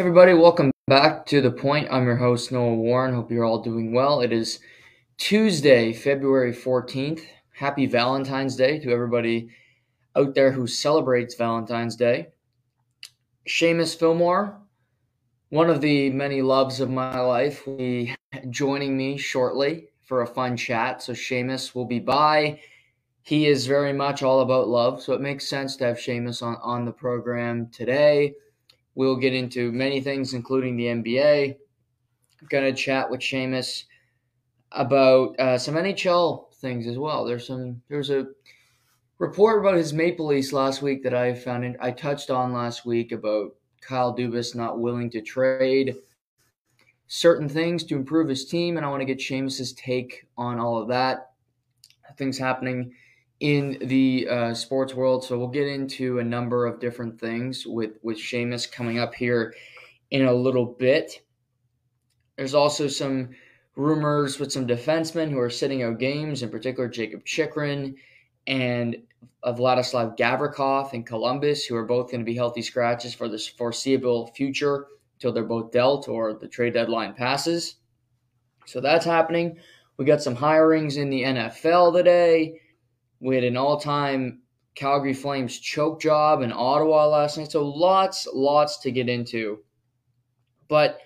Everybody, welcome back to The Point. I'm your host, Noah Warren. Hope you're all doing well. It is Tuesday, February 14th. Happy Valentine's Day to everybody out there who celebrates Valentine's Day. Seamus Fillmore, one of the many loves of my life, will be joining me shortly for a fun chat. So Seamus will be by. He is very much all about love, so it makes sense to have Seamus on the program today. We'll get into many things, including the NBA. I'm going to chat with Seamus about some NHL things as well. There's a report about his Maple Leafs last week that I found in, I touched on last week about Kyle Dubas not willing to trade certain things to improve his team, and I want to get Seamus's take on all of that, things happening in the sports world. So we'll get into a number of different things with Seamus coming up here in a little bit. There's also some rumors with some defensemen who are sitting out games, in particular Jacob Chikrin and Vladislav Gavrikov in Columbus, who are both going to be healthy scratches for this foreseeable future until they're both dealt or the trade deadline passes. So that's happening. We got some hirings in the NFL today. We had an all-time Calgary Flames choke job in Ottawa last night. So lots to get into. But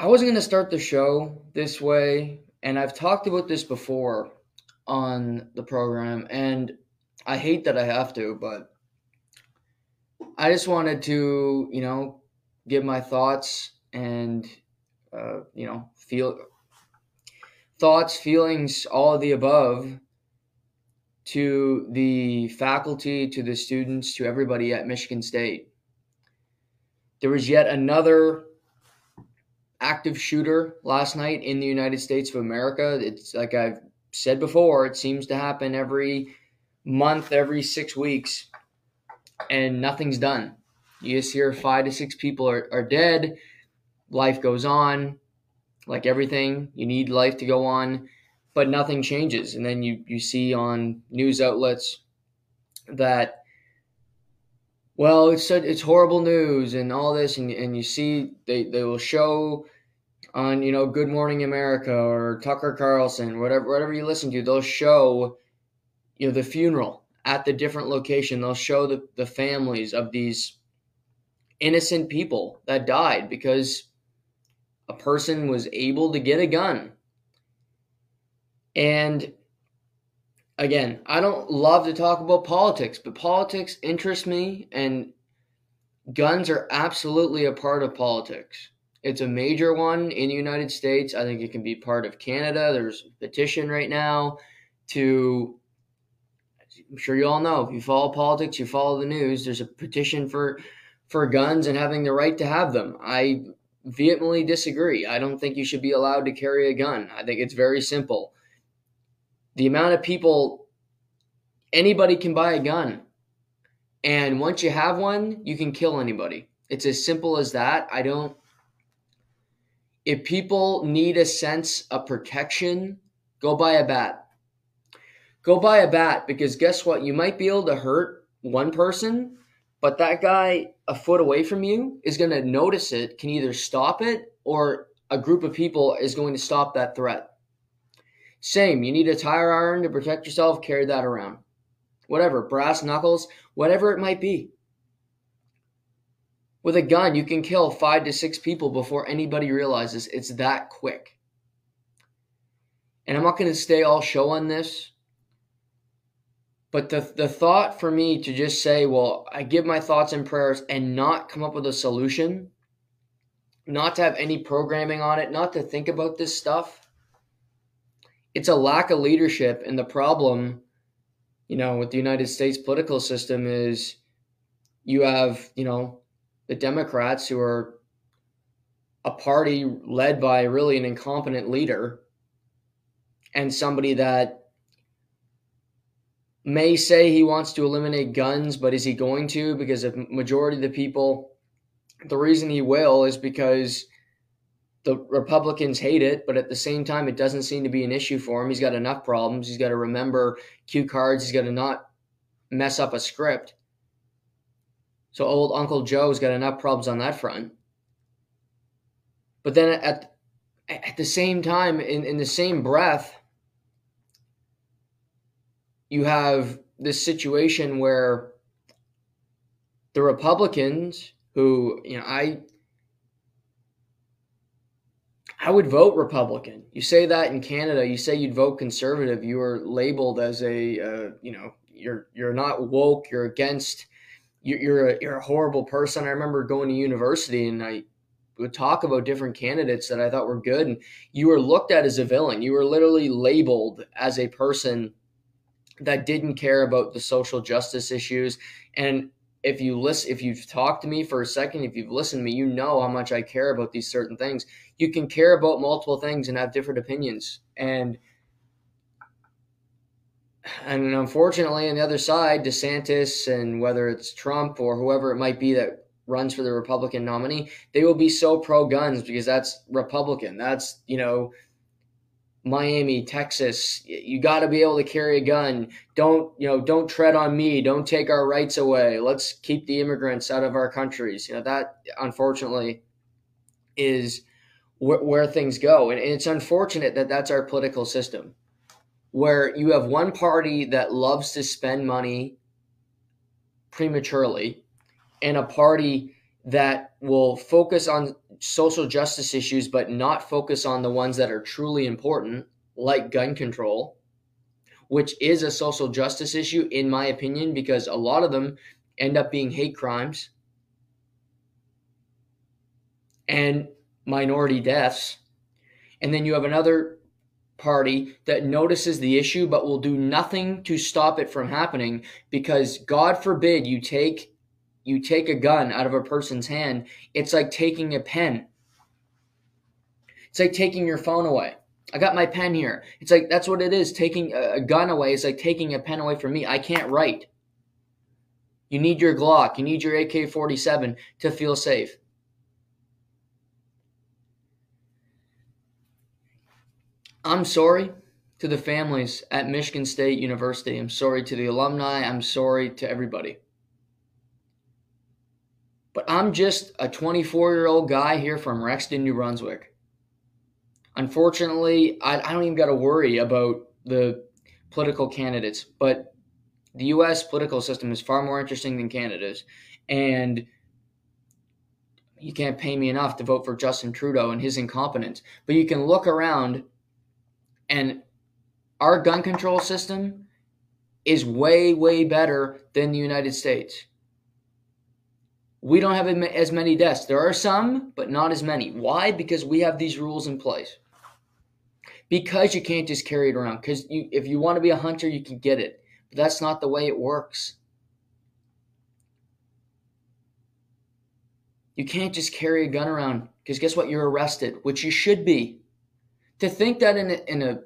I wasn't going to start the show this way, and I've talked about this before on the program, and I hate that I have to, but I just wanted to, you know, give my thoughts and, you know, feel... thoughts, feelings, all of the above to the faculty, to the students, to everybody at Michigan State. There was yet another active shooter last night in the United States of America. It's like I've said before, it seems to happen every month, every 6 weeks, and nothing's done. You just hear 5 to 6 people are dead. Life goes on. Like everything, you need life to go on, but nothing changes. And then you see on news outlets that, well, it's horrible news and all this. And you see they will show on, you know, Good Morning America or Tucker Carlson, whatever you listen to, they'll show, you know, the funeral at the different location. They'll show the families of these innocent people that died because a person was able to get a gun. And again, I don't love to talk about politics, but politics interests me, and guns are absolutely a part of politics. It's a major one in the United States. I think it can be part of Canada. There's a petition right now to, I'm sure you all know, if you follow politics, you follow the news, there's a petition for guns and having the right to have them. I vehemently disagree. I don't think you should be allowed to carry a gun. I think it's very simple. The amount of people, anybody can buy a gun. And once you have one, you can kill anybody. It's as simple as that. If people need a sense of protection, go buy a bat. Go buy a bat, because guess what? You might be able to hurt one person, but that guy a foot away from you is going to notice it, can either stop it, or a group of people is going to stop that threat. Same, you need a tire iron to protect yourself, carry that around. Whatever, brass knuckles, whatever it might be. With a gun, you can kill 5 to 6 people before anybody realizes. It's that quick. And I'm not going to stay all show on this. But the thought for me to just say, well, I give my thoughts and prayers and not come up with a solution, not to have any programming on it, not to think about this stuff, it's a lack of leadership. And the problem, you know, with the United States political system is you have, you know, the Democrats, who are a party led by really an incompetent leader and somebody that may say he wants to eliminate guns, but is he going to? Because the majority of the people, the reason he will is because the Republicans hate it, but at the same time, it doesn't seem to be an issue for him. He's got enough problems. He's got to remember cue cards. He's got to not mess up a script. So old Uncle Joe's got enough problems on that front. But then at the same time, in the same breath, you have this situation where the Republicans, who, you know, I would vote Republican. You say that in Canada, you say you'd vote conservative. You are labeled as a, you know, you're not woke. You're against. You're a horrible person. I remember going to university and I would talk about different candidates that I thought were good, and you were looked at as a villain. You were literally labeled as a person that didn't care about the social justice issues. And if you listen, if you've talked to me for a second, if you've listened to me, you know how much I care about these certain things. You can care about multiple things and have different opinions. And unfortunately, on the other side, DeSantis, and whether it's Trump or whoever it might be that runs for the Republican nominee, they will be so pro-guns because that's Republican. That's, you know, Miami, Texas, you got to be able to carry a gun. Don't, you know, don't tread on me. Don't take our rights away. Let's keep the immigrants out of our countries. You know, that unfortunately is where things go. And it's unfortunate that that's our political system, where you have one party that loves to spend money prematurely and a party that will focus on social justice issues but not focus on the ones that are truly important, like gun control, which is a social justice issue, in my opinion, because a lot of them end up being hate crimes and minority deaths. And then you have another party that notices the issue but will do nothing to stop it from happening, because God forbid you take a gun out of a person's hand, it's like taking a pen. It's like taking your phone away. I got my pen here. It's like, that's what it is. Taking a gun away is like taking a pen away from me. I can't write. You need your Glock. You need your AK-47 to feel safe. I'm sorry to the families at Michigan State University. I'm sorry to the alumni. I'm sorry to everybody. But I'm just a 24-year-old guy here from Rexton, New Brunswick. Unfortunately, I don't even got to worry about the political candidates, but the U.S. political system is far more interesting than Canada's. And you can't pay me enough to vote for Justin Trudeau and his incompetence. But you can look around, and our gun control system is way, way better than the United States. We don't have as many deaths. There are some, but not as many. Why? Because we have these rules in place. Because you can't just carry it around. Because if you want to be a hunter, you can get it. But that's not the way it works. You can't just carry a gun around, because guess what? You're arrested, which you should be. To think that in a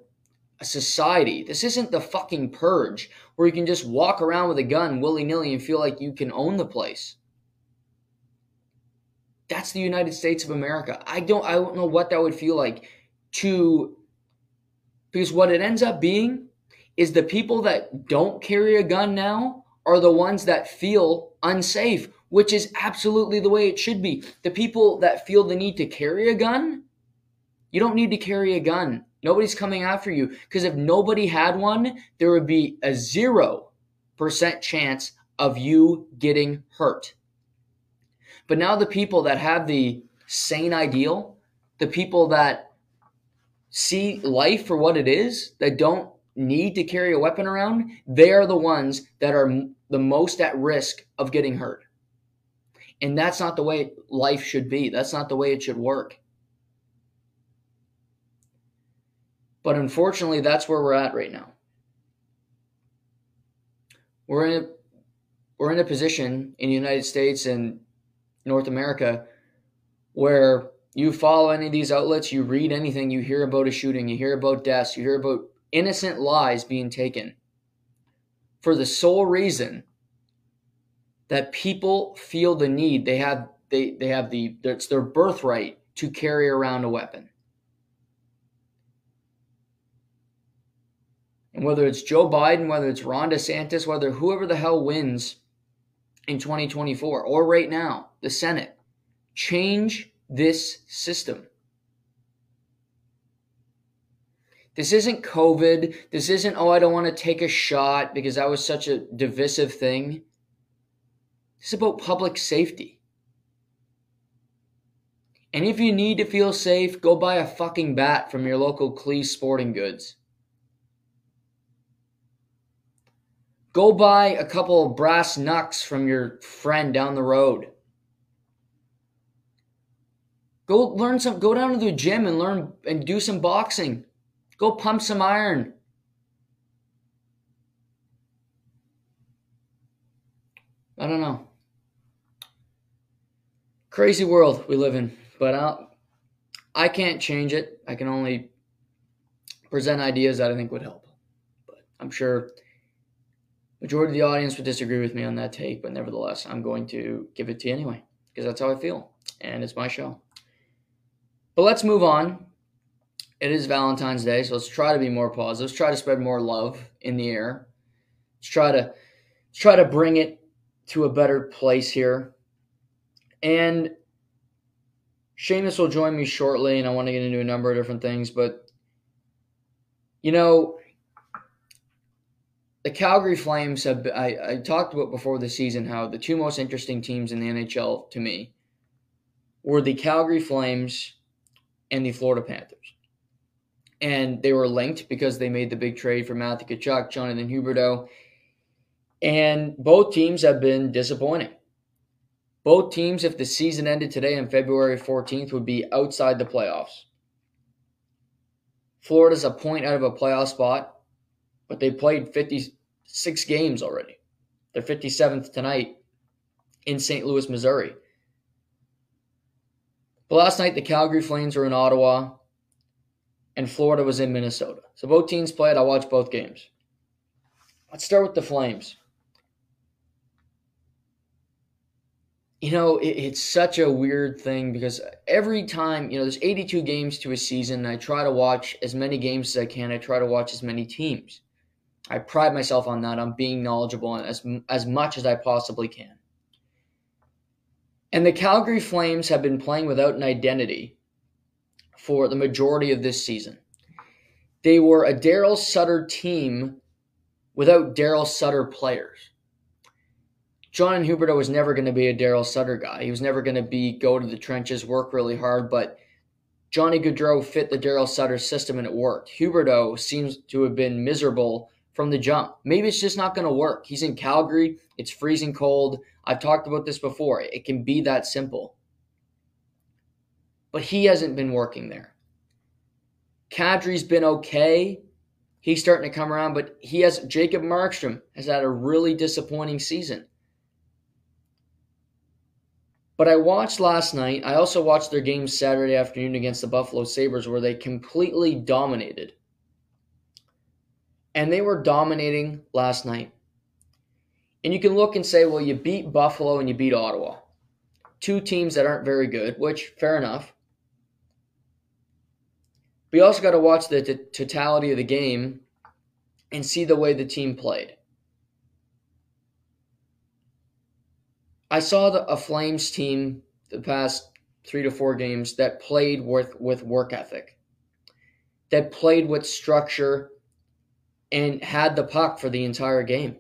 society, this isn't the fucking purge where you can just walk around with a gun willy-nilly and feel like you can own the place. That's the United States of America. I don't know what that would feel like to, because what it ends up being is the people that don't carry a gun now are the ones that feel unsafe, which is absolutely the way it should be. The people that feel the need to carry a gun, you don't need to carry a gun. Nobody's coming after you, because if nobody had one, there would be a 0% chance of you getting hurt. But now the people that have the sane ideal, the people that see life for what it is, that don't need to carry a weapon around, they are the ones that are the most at risk of getting hurt. And that's not the way life should be. That's not the way it should work. But unfortunately, that's where we're at right now. We're in a position in the United States and North America where you follow any of these outlets, you read anything, you hear about a shooting, you hear about deaths, you hear about innocent lives being taken, for the sole reason that people feel the need. They have it's their birthright to carry around a weapon. And whether it's Joe Biden, whether it's Ron DeSantis, whether whoever the hell wins in 2024 or right now, the Senate, change this system. This isn't COVID. This isn't, oh, I don't want to take a shot because that was such a divisive thing. This is about public safety. And if you need to feel safe, go buy a fucking bat from your local Klee's Sporting Goods. Go buy a couple of brass knucks from your friend down the road. Go learn some. Go down to the gym and learn and do some boxing. Go pump some iron. I don't know. Crazy world we live in. But I can't change it. I can only present ideas that I think would help. But I'm sure the majority of the audience would disagree with me on that take. But nevertheless, I'm going to give it to you anyway. Because that's how I feel. And it's my show. But let's move on. It is Valentine's Day, so let's try to be more positive. Let's try to spread more love in the air. Let's try to bring it to a better place here. And Seamus will join me shortly, and I want to get into a number of different things. But, you know, the Calgary Flames have – I talked about before the season how the two most interesting teams in the NHL to me were the Calgary Flames and the Florida Panthers. And they were linked because they made the big trade for Matthew Tkachuk, Jonathan Huberdeau. And both teams have been disappointing. Both teams, if the season ended today on February 14th, would be outside the playoffs. Florida's a point out of a playoff spot, but they played 56 games already. They're 57th tonight in St. Louis, Missouri. But last night, the Calgary Flames were in Ottawa. And Florida was in Minnesota. So both teams played. I watched both games. Let's start with the Flames. You know, it's such a weird thing because every time, you know, there's 82 games to a season. And I try to watch as many games as I can. I try to watch as many teams. I pride myself on that, on being knowledgeable and as much as I possibly can. And the Calgary Flames have been playing without an identity for the majority of this season. They were a Daryl Sutter team without Daryl Sutter players. Jonathan Huberdeau was never going to be a Daryl Sutter guy. He was never going to be go to the trenches, work really hard, but Johnny Gaudreau fit the Daryl Sutter system and it worked. Huberdeau seems to have been miserable from the jump. Maybe it's just not going to work. He's in Calgary. It's freezing cold. I've talked about this before. It can be that simple. But he hasn't been working there. Kadri's been okay. He's starting to come around, but Jacob Markstrom has had a really disappointing season. But I watched last night. I also watched their game Saturday afternoon against the Buffalo Sabres where they completely dominated. And they were dominating last night. And you can look and say, well, you beat Buffalo and you beat Ottawa. Two teams that aren't very good, which, fair enough. We also got to watch the totality of the game and see the way the team played. I saw a Flames team the past 3 to 4 games that played with work ethic, that played with structure and had the puck for the entire game.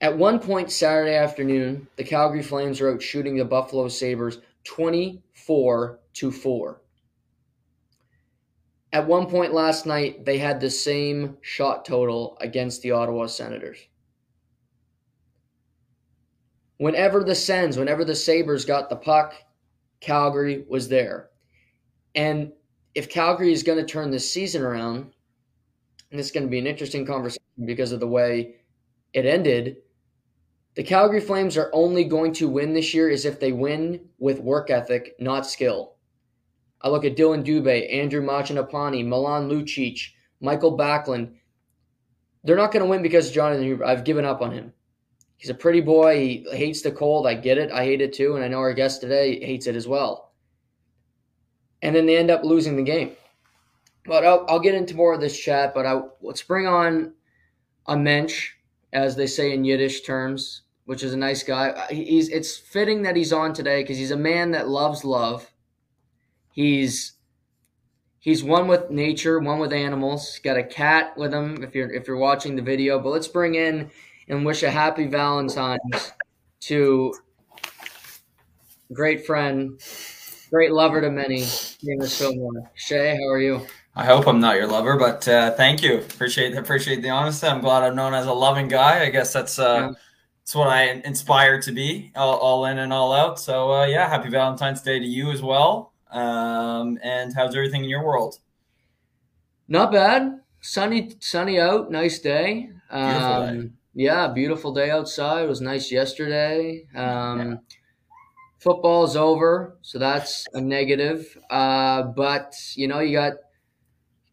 At one point Saturday afternoon, the Calgary Flames were out shooting the Buffalo Sabres 24-4. At one point last night, they had the same shot total against the Ottawa Senators. Whenever the Sabres got the puck, Calgary was there. And if Calgary is going to turn this season around, and it's going to be an interesting conversation because of the way it ended, the Calgary Flames are only going to win this year is if they win with work ethic, not skill. I look at Dylan Dubé, Andrew Macinapani, Milan Lucic, Michael Backlund. They're not going to win because of Jonathan Huberdeau. I've given up on him. He's a pretty boy. He hates the cold. I get it. I hate it too. And I know our guest today hates it as well. And then they end up losing the game. But I'll get into more of this chat. But let's bring on a mensch. as they say in Yiddish terms, which is a nice guy. It's fitting that he's on today because he's a man that loves love. He's one with nature, one with animals. He's got a cat with him if you're watching the video. But let's bring in and wish a happy Valentine's to great friend, great lover to many, Seamus Fillmore. Shay, how are you? I hope I'm not your lover, but thank you. Appreciate the honesty. I'm glad I'm known as a loving guy. I guess that's what I inspire to be, all in and all out. So, yeah, happy Valentine's Day to you as well. And how's everything in your world? Not bad. Sunny out. Nice day. Beautiful day. Yeah, beautiful day outside. It was nice yesterday. Yeah. Football's over, so that's a negative. But, you know, you got –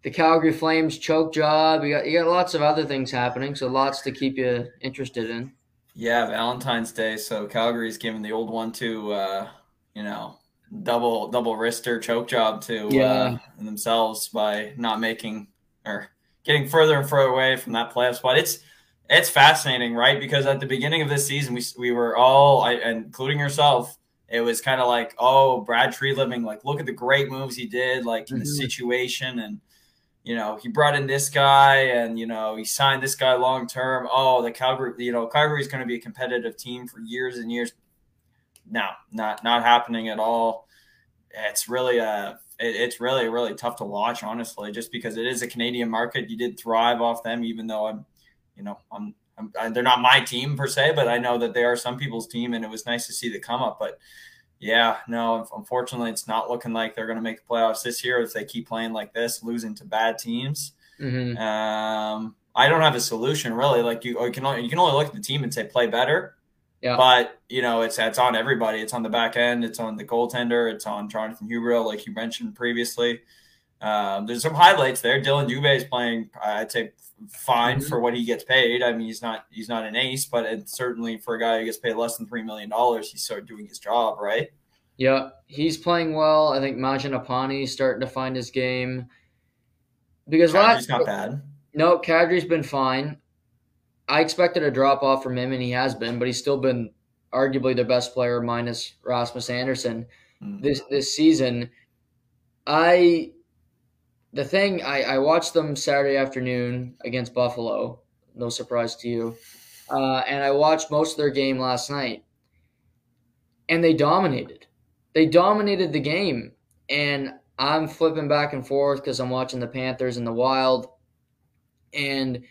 the Calgary Flames choke job. You got lots of other things happening, so lots to keep you interested in. Yeah, Valentine's Day. So Calgary's giving the old one to, you know, double wrister choke job to themselves by not making or getting further and further away from that playoff spot. It's fascinating, right? Because at the beginning of this season, we were all, including yourself, it was kind of like, oh, Brad Treliving, like look at the great moves he did, like in the situation and. You know, he brought in this guy and, you know, he signed this guy long term. Oh, Calgary's going to be a competitive team for years and years. No, not happening at all. It's really really tough to watch, honestly, just because it is a Canadian market. You did thrive off them, even though they're not my team per se, but I know that they are some people's team and it was nice to see the come up. But yeah, no, unfortunately, it's not looking like they're going to make the playoffs this year if they keep playing like this, losing to bad teams. Mm-hmm. I don't have a solution, really. Like you can only look at the team and say play better. Yeah. But, you know, it's on everybody. It's on the back end. It's on the goaltender. It's on Jonathan Huberdeau, like you mentioned previously. There's some highlights there. Dylan Dubé is playing, I'd say, fine for what he gets paid. I mean, he's not an ace, but it's certainly for a guy who gets paid less than $3 million, he's sort of doing his job, right? Yeah, he's playing well. I think Macinapani's starting to find his game. Because Kadri's not bad. No, Kadri's been fine. I expected a drop-off from him, and he has been, but he's still been arguably the best player minus Rasmus Anderson this season. The thing, I watched them Saturday afternoon against Buffalo, no surprise to you, and I watched most of their game last night, and they dominated. They dominated the game, and I'm flipping back and forth because I'm watching the Panthers and the Wild, and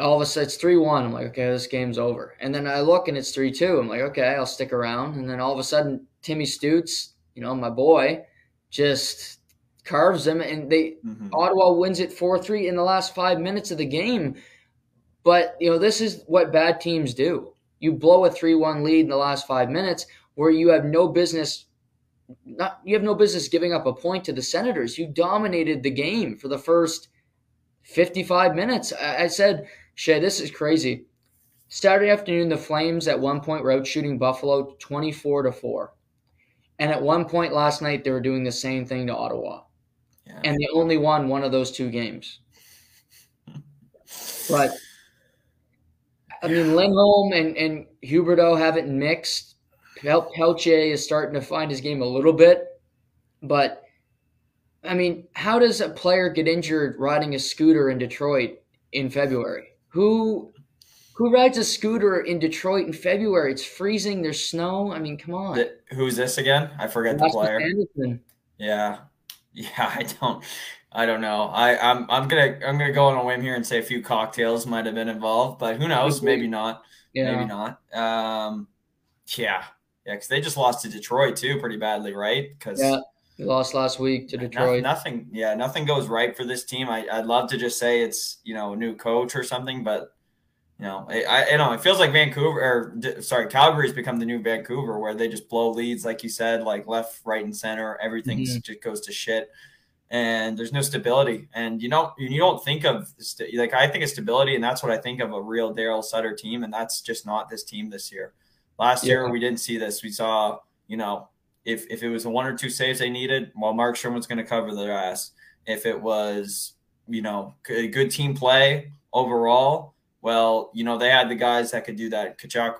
all of a sudden it's 3-1. I'm like, okay, this game's over. And then I look, and it's 3-2. I'm like, okay, I'll stick around. And then all of a sudden Timmy Stütz, you know, my boy, just – carves them, and they Ottawa wins it 4-3 in the last 5 minutes of the game. But, you know, this is what bad teams do. You blow a 3-1 lead in the last 5 minutes where you have no business giving up a point to the Senators. You dominated the game for the first 55 minutes. I said, Shay, this is crazy. Saturday afternoon, the Flames at one point were out shooting Buffalo 24-4. And at one point last night, they were doing the same thing to Ottawa. Yeah. And they only won one of those two games. But, I mean, Lindholm and Huberdeau haven't mixed. Pelche is starting to find his game a little bit. But, I mean, how does a player get injured riding a scooter in Detroit in February? Who rides a scooter in Detroit in February? It's freezing. There's snow. I mean, come on. Who's this again? I forget the player. Anderson. Yeah, I don't know. I'm gonna go on a whim here and say a few cocktails might have been involved, but who knows? Maybe not. Yeah. Maybe not. Yeah. Because they just lost to Detroit too, pretty badly, right? Because we lost last week to Detroit. Nothing goes right for this team. I'd love to just say it's, you know, a new coach or something, but. You know, I know it feels like Calgary's become the new Vancouver, where they just blow leads, like you said, like left, right, and center. Everything just goes to shit, and there's no stability. And you don't think of like I think of stability, and that's what I think of a real Daryl Sutter team, and that's just not this team this year. Last year we didn't see this. We saw, you know, if it was the one or two saves they needed, well, Markstrom was going to cover their ass. If it was, you know, good team play overall. well, you know, they had the guys that could do that. Tkachuk,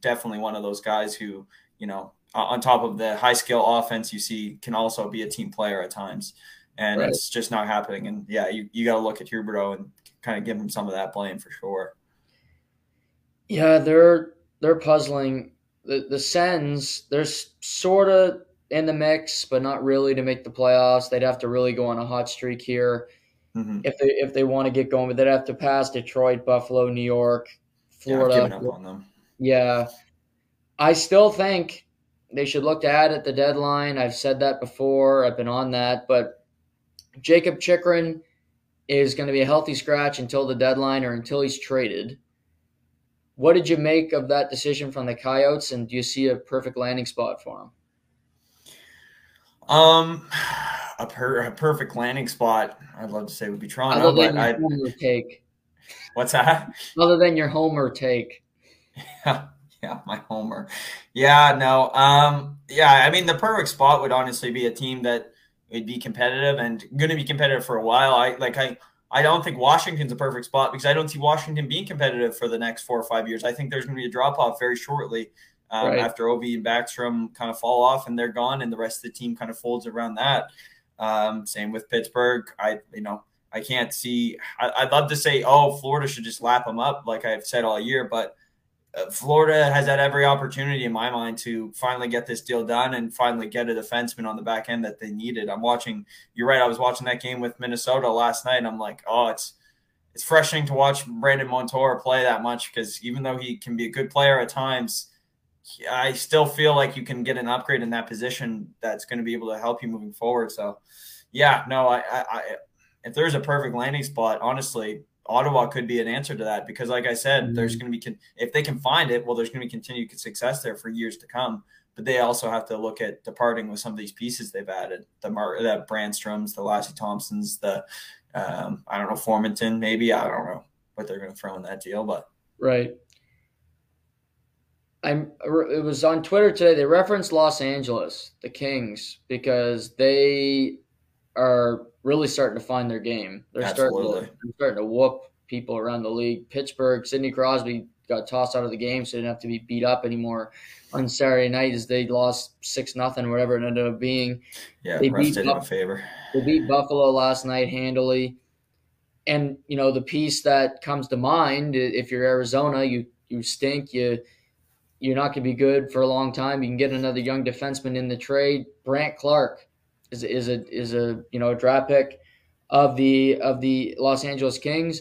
definitely one of those guys who, you know, on top of the high skill offense you see, can also be a team player at times. And right. It's just not happening. And yeah, you got to look at Huberdeau and kind of give him some of that blame for sure. Yeah, they're puzzling. The Sens, they're sort of in the mix, but not really to make the playoffs. They'd have to really go on a hot streak here if they want to get going. But they'd have to pass Detroit, Buffalo, New York, Florida. Yeah, I've given up on them. Yeah. I still think they should look to add at the deadline. I've said that before. I've been on that. But Jacob Chikrin is going to be a healthy scratch until the deadline or until he's traded. What did you make of that decision from the Coyotes, and do you see a perfect landing spot for him? A perfect landing spot, I'd love to say, would be Toronto. Other than your Homer take. What's that? Other than your Homer take. Yeah, my Homer. Yeah, no. Yeah, I mean, the perfect spot would honestly be a team that would be competitive and going to be competitive for a while. I don't think Washington's a perfect spot because I don't see Washington being competitive for the next 4 or 5 years. I think there's going to be a drop-off very shortly after Ovi and Backstrom kind of fall off and they're gone, and the rest of the team kind of folds around that. Same with Pittsburgh. I can't see – I'd love to say, oh, Florida should just lap them up like I've said all year, but Florida has had every opportunity in my mind to finally get this deal done and finally get a defenseman on the back end that they needed. You're right, I was watching that game with Minnesota last night, and I'm like, oh, it's frustrating to watch Brandon Montour play that much because even though he can be a good player at times, I still feel like you can get an upgrade in that position that's going to be able to help you moving forward. So, yeah, no, I if there's a perfect landing spot, honestly, Ottawa could be an answer to that because, like I said, there's going to be if they can find it, well, there's going to be continued success there for years to come. But they also have to look at departing with some of these pieces they've added: the Brandstroms, the Lassie Thompsons, the Formanton. Maybe I don't know what they're going to throw in that deal, but right. It was on Twitter today. They referenced Los Angeles, the Kings, because they are really starting to find their game. They're starting to whoop people around the league. Pittsburgh, Sidney Crosby got tossed out of the game, so they didn't have to be beat up anymore on Saturday night as they lost 6-0, whatever it ended up being. Yeah, they beat They beat Buffalo last night handily. And, you know, the piece that comes to mind, if you're Arizona, you stink, you're not going to be good for a long time. You can get another young defenseman in the trade. Brant Clark is a draft pick of the Los Angeles Kings.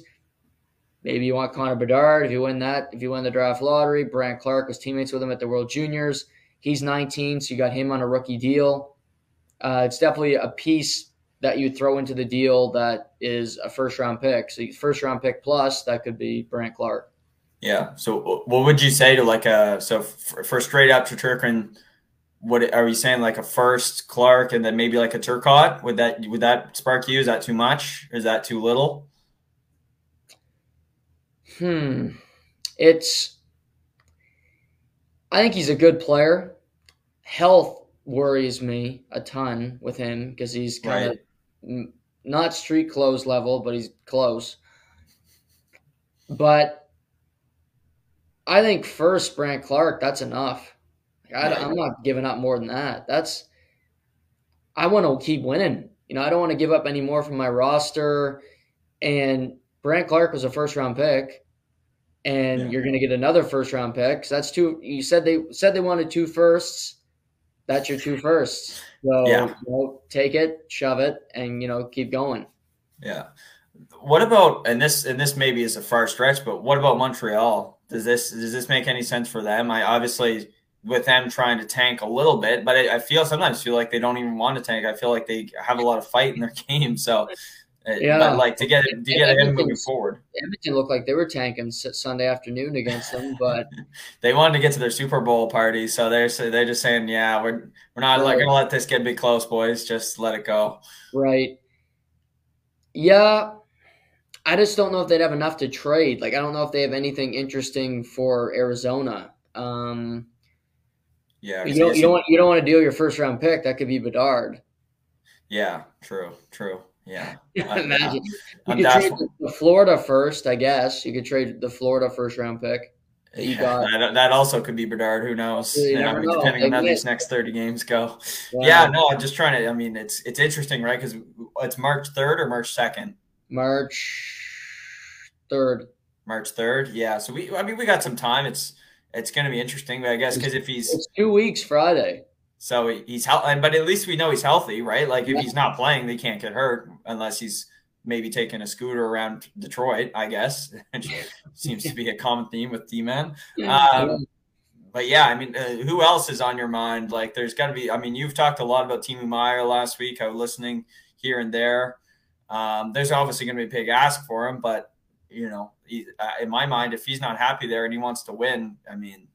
Maybe you want Connor Bedard if you win the draft lottery. Brant Clark was teammates with him at the World Juniors. He's 19, so you got him on a rookie deal. It's definitely a piece that you throw into the deal that is a first-round pick. So first-round pick plus, that could be Brant Clark. Yeah. So what would you say to for straight up to Chikrin? What are you saying? Like a first Clark and then maybe like a Turcotte? Would that spark you? Is that too much? Is that too little? I think he's a good player. Health worries me a ton with him because he's kind of not street clothes level, but he's close. But I think first Brant Clark, that's enough. I'm not giving up more than that. I want to keep winning. You know, I don't want to give up any more from my roster. And Brant Clark was a first-round pick, and you're going to get another first-round pick. So that's two. You said they wanted two firsts. That's your two firsts. So take it, shove it, and keep going. Yeah. What about and this maybe is a far stretch, but what about Montreal? Does this make any sense for them? With them trying to tank a little bit, but I sometimes feel like they don't even want to tank. I feel like they have a lot of fight in their game. So, but to get him moving forward. Edmonton looked like they were tanking Sunday afternoon against them, but they wanted to get to their Super Bowl party. So they're just saying, yeah, we're not going to let this get be close, boys. Just let it go. Right. Yeah. I just don't know if they'd have enough to trade. I don't know if they have anything interesting for Arizona. Yeah, you don't want to deal your first round pick. That could be Bedard. Yeah, true. Yeah. Imagine. You could trade the Florida first, I guess. You could trade the Florida first round pick. That you got. That also could be Bedard. Who knows? You know, depending on how these next 30 games go. Wow. Yeah, no, I'm just trying to. I mean, it's interesting, right? Because it's March 3rd or March 2nd. March 3rd. March 3rd. Yeah. So we got some time. It's going to be interesting, but I guess because if he's, it's 2 weeks Friday. So he's healthy, but at least we know he's healthy, right? Like if he's not playing, they can't get hurt unless he's maybe taking a scooter around Detroit, I guess. Seems to be a common theme with D-men. But yeah, I mean, who else is on your mind? Like there's got to be, I mean, you've talked a lot about Timo Meier last week. I was listening here and there. There's obviously going to be a big ask for him, but you know, in my mind, if he's not happy there and he wants to win, I mean,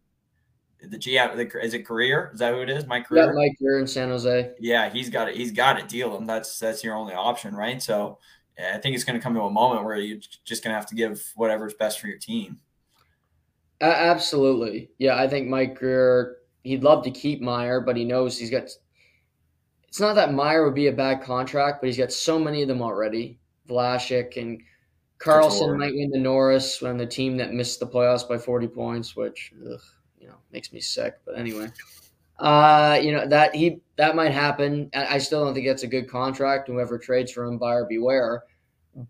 the GM, is it Greer? Is that who it is? Mike Greer? Yeah, Mike Greer in San Jose. Yeah, he's got to deal him. That's your only option, right? So I think it's going to come to a moment where you're just going to have to give whatever's best for your team. Absolutely. Yeah, I think Mike Greer, he'd love to keep Meier, but he knows he's got – it's not that Meier would be a bad contract, but he's got so many of them already. Vlasic and Carlson might win the Norris when the team that missed the playoffs by 40 points, which – you know, makes me sick. But anyway, you know, that might happen. I still don't think that's a good contract. Whoever trades for him, buyer beware.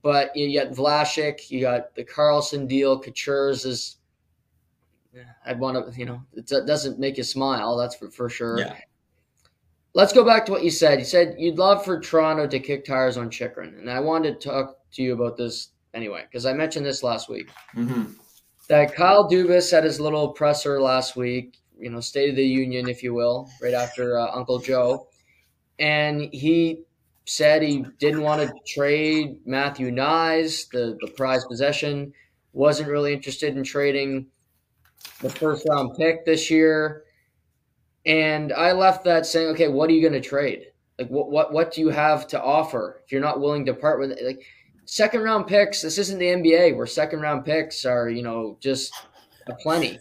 But you got Vlasic, you got the Carlson deal. Couture's is, I'd want to, you know, it doesn't make you smile. That's for sure. Yeah. Let's go back to what you said. You said you'd love for Toronto to kick tires on Chikrin. And I wanted to talk to you about this anyway, because I mentioned this last week. Mm-hmm. That Kyle Dubas had his little presser last week, you know, State of the Union, if you will, right after Uncle Joe. And he said he didn't want to trade Matthew Nyes, the prized possession, wasn't really interested in trading the first-round pick this year. And I left that saying, okay, what are you going to trade? Like, what do you have to offer if you're not willing to part with it? Like, second round picks, this isn't the NBA where second round picks are, you know, just a plenty.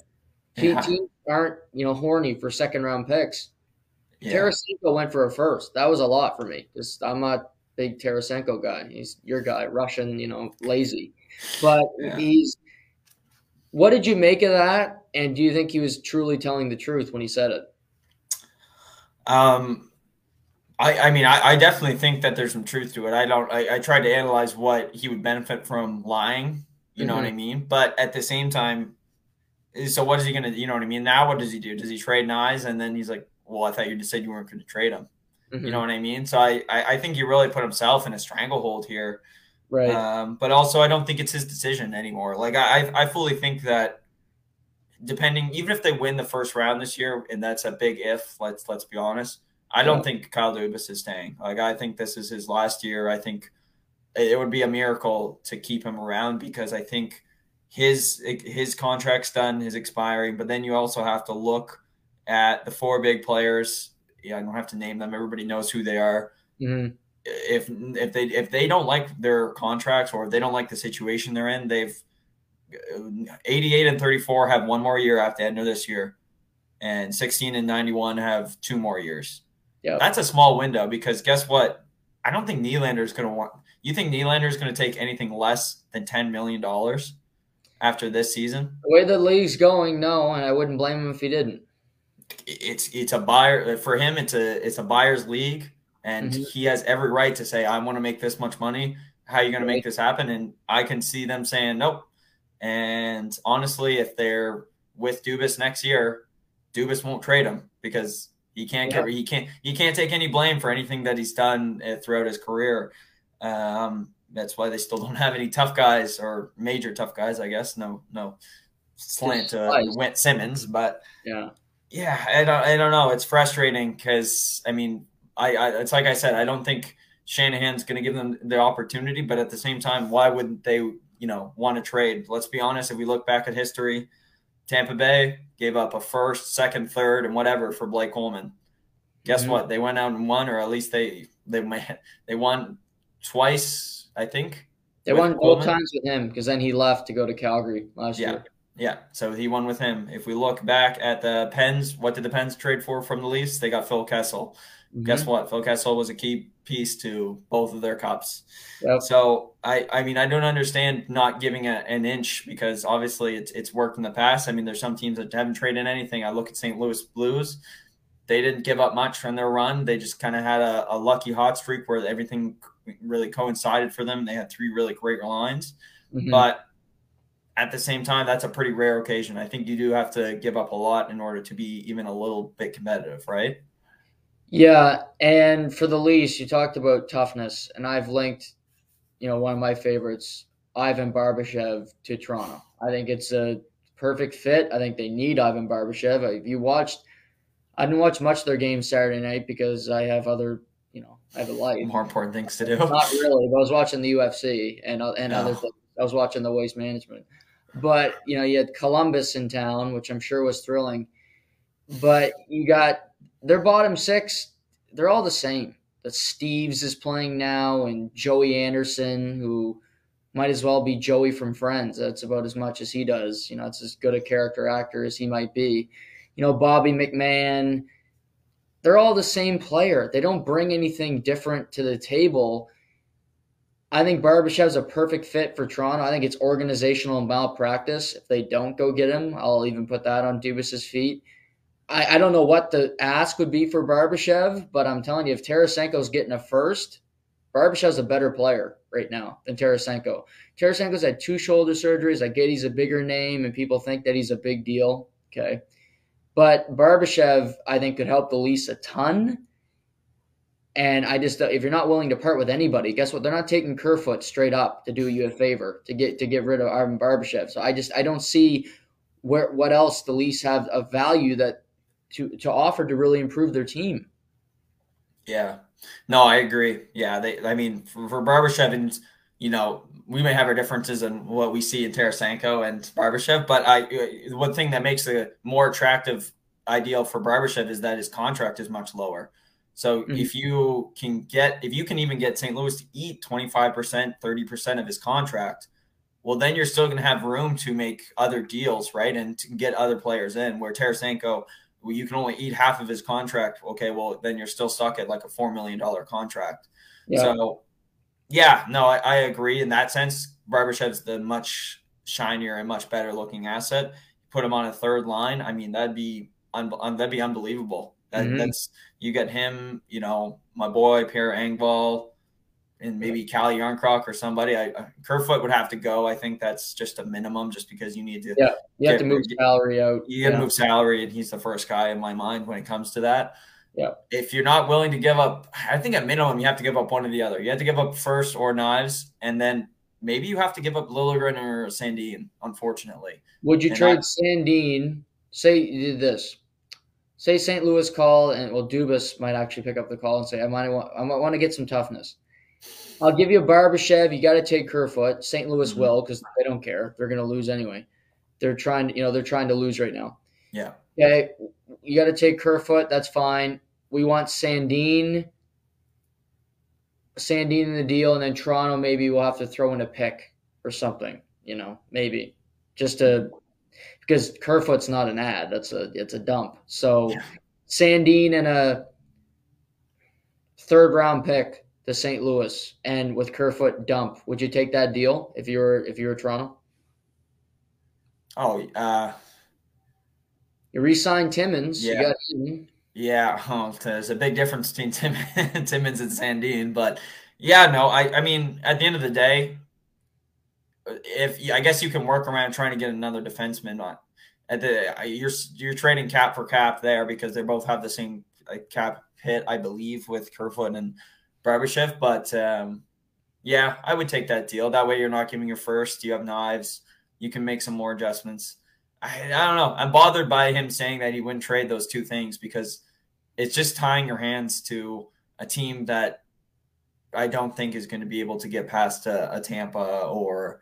Yeah. Teams aren't, you know, horny for second round picks. Yeah. Tarasenko went for a first. That was a lot for me. Just, I'm not a big Tarasenko guy. He's your guy, Russian, you know, lazy. But yeah. What did you make of that? And do you think he was truly telling the truth when he said it? I mean, I definitely think that there's some truth to it. I tried to analyze what he would benefit from lying, you know what I mean? But at the same time, so what is he going to, you know what I mean? Now what does he do? Does he trade Nyes? And then he's like, well, I thought you just said you weren't going to trade him. You know what I mean? So I think he really put himself in a stranglehold here. Right. But also I don't think it's his decision anymore. Like I fully think that depending, even if they win the first round this year, and that's a big if, let's be honest. I don't think Kyle Dubas is staying. Like, I think this is his last year. I think it would be a miracle to keep him around because I think his contract's done, his expiring. But then you also have to look at the four big players. Yeah, I don't have to name them. Everybody knows who they are. Mm-hmm. If they don't like their contracts or if they don't like the situation they're in, they've 88 and 34 have one more year after the end of this year, and 16 and 91 have two more years. Yep. That's a small window because guess what? I don't think Nylander is going to want – you think Nylander is going to take anything less than $10 million after this season? The way the league's going, no, and I wouldn't blame him if he didn't. It's a buyer – for him, it's a buyer's league, and he has every right to say, I want to make this much money. How are you going to make this happen? And I can see them saying nope. And honestly, if they're with Dubas next year, Dubas won't trade him because – He can't take any blame for anything that he's done throughout his career. That's why they still don't have any tough guys or major tough guys, I guess. No slant to Went Simmons, but yeah, I don't know. It's frustrating because I mean, I it's like I said, I don't think Shanahan's going to give them the opportunity, but at the same time, why wouldn't they, you know, want to trade? Let's be honest. If we look back at history, Tampa Bay gave up a first, second, third, and whatever for Blake Coleman. Guess what? They went out and won, or at least they won twice, I think. They won both times with him because then he left to go to Calgary last year. Yeah, so he won with him. If we look back at the Pens, what did the Pens trade for from the Leafs? They got Phil Kessel. Guess what? Phil Kessel was a key piece to both of their cups. Yep. So I mean, I don't understand not giving an inch, because obviously it's worked in the past. I mean, there's some teams that haven't traded anything. I look at St. Louis Blues. They didn't give up much on their run. They just kind of had a lucky hot streak where everything really coincided for them. They had three really great lines, mm-hmm. but at the same time, that's a pretty rare occasion. I think you do have to give up a lot in order to be even a little bit competitive, right? Yeah, and for the Leafs, you talked about toughness, and I've linked, one of my favorites, Ivan Barbashev, to Toronto. I think it's a perfect fit. I think they need Ivan Barbashev. I didn't watch much of their game Saturday night because I have I have a life. More important things to do. Not really, but I was watching the UFC and other things. I was watching the Waste Management. But, you had Columbus in town, which I'm sure was thrilling. But you got their bottom six, they're all the same. That Steves is playing now, and Joey Anderson, who might as well be Joey from Friends. That's about as much as he does. It's as good a character actor as he might be. Bobby McMahon, they're all the same player. They don't bring anything different to the table. I think Barbashev's a perfect fit for Toronto. I think it's organizational malpractice if they don't go get him. I'll even put that on Dubas's feet. I don't know what the ask would be for Barbashev, but I'm telling you, if Tarasenko's getting a first, Barbashev's a better player right now than Tarasenko. Tarasenko's had two shoulder surgeries. I get he's a bigger name and people think that he's a big deal. Okay. But Barbashev, I think, could help the Leafs a ton. And if you're not willing to part with anybody, guess what? They're not taking Kerfoot straight up to do you a favor to get rid of Ivan Barbashev. So I don't see what else the Leafs have of value that to offer to really improve their team. Yeah, no, I agree. Yeah, for Barbashev, and we may have our differences in what we see in Tarasenko and Barbashev, but one thing that makes a more attractive ideal for Barbashev is that his contract is much lower. So mm-hmm. If you can even get St. Louis to eat 25%, 30% of his contract, well, then you're still going to have room to make other deals, right? And to get other players in, where Tarasenko, you can only eat half of his contract. Okay, well, then you're still stuck at like a $4 million contract. Yeah. So, yeah, no, I agree. In that sense, Barbashev's the much shinier and much better looking asset. Put him on a third line. I mean, that'd be unbelievable. Mm-hmm. You get him, my boy Pierre Engvall, and maybe Cali Yarncroc or somebody. Kerfoot would have to go. I think that's just a minimum, just because you need to. Yeah, you have to move salary out. You got to move salary, and he's the first guy in my mind when it comes to that. Yeah. If you're not willing to give up, I think at minimum you have to give up one or the other. You have to give up first or knives, and then maybe you have to give up Liljegren or Sandine. Unfortunately, would you trade Sandine? Say you did this. Say St. Louis call, and Dubas might actually pick up the call and say, I might want to get some toughness. I'll give you a Barbashev. You got to take Kerfoot. St. Louis mm-hmm. will, because they don't care. They're going to lose anyway. They're trying to lose right now. Yeah. Okay. You got to take Kerfoot. That's fine. We want Sandine in the deal, and then Toronto maybe will have to throw in a pick or something. Maybe just to. Because Kerfoot's not an ad. It's a dump. So yeah. Sandine and a third-round pick to St. Louis, and with Kerfoot dump, would you take that deal if you were Toronto? Oh, you re-signed Timmins. Yeah. You got him. Yeah, there's a big difference between Timmins and Sandine. But, yeah, no, I mean, at the end of the day, I guess you can work around trying to get another defenseman on at you're trading cap for cap there, because they both have the same cap hit, I believe, with Kerfoot and Barbashev. But yeah, I would take that deal. That way you're not giving your first, you have knives, you can make some more adjustments. I don't know. I'm bothered by him saying that he wouldn't trade those two things, because it's just tying your hands to a team that I don't think is going to be able to get past a Tampa or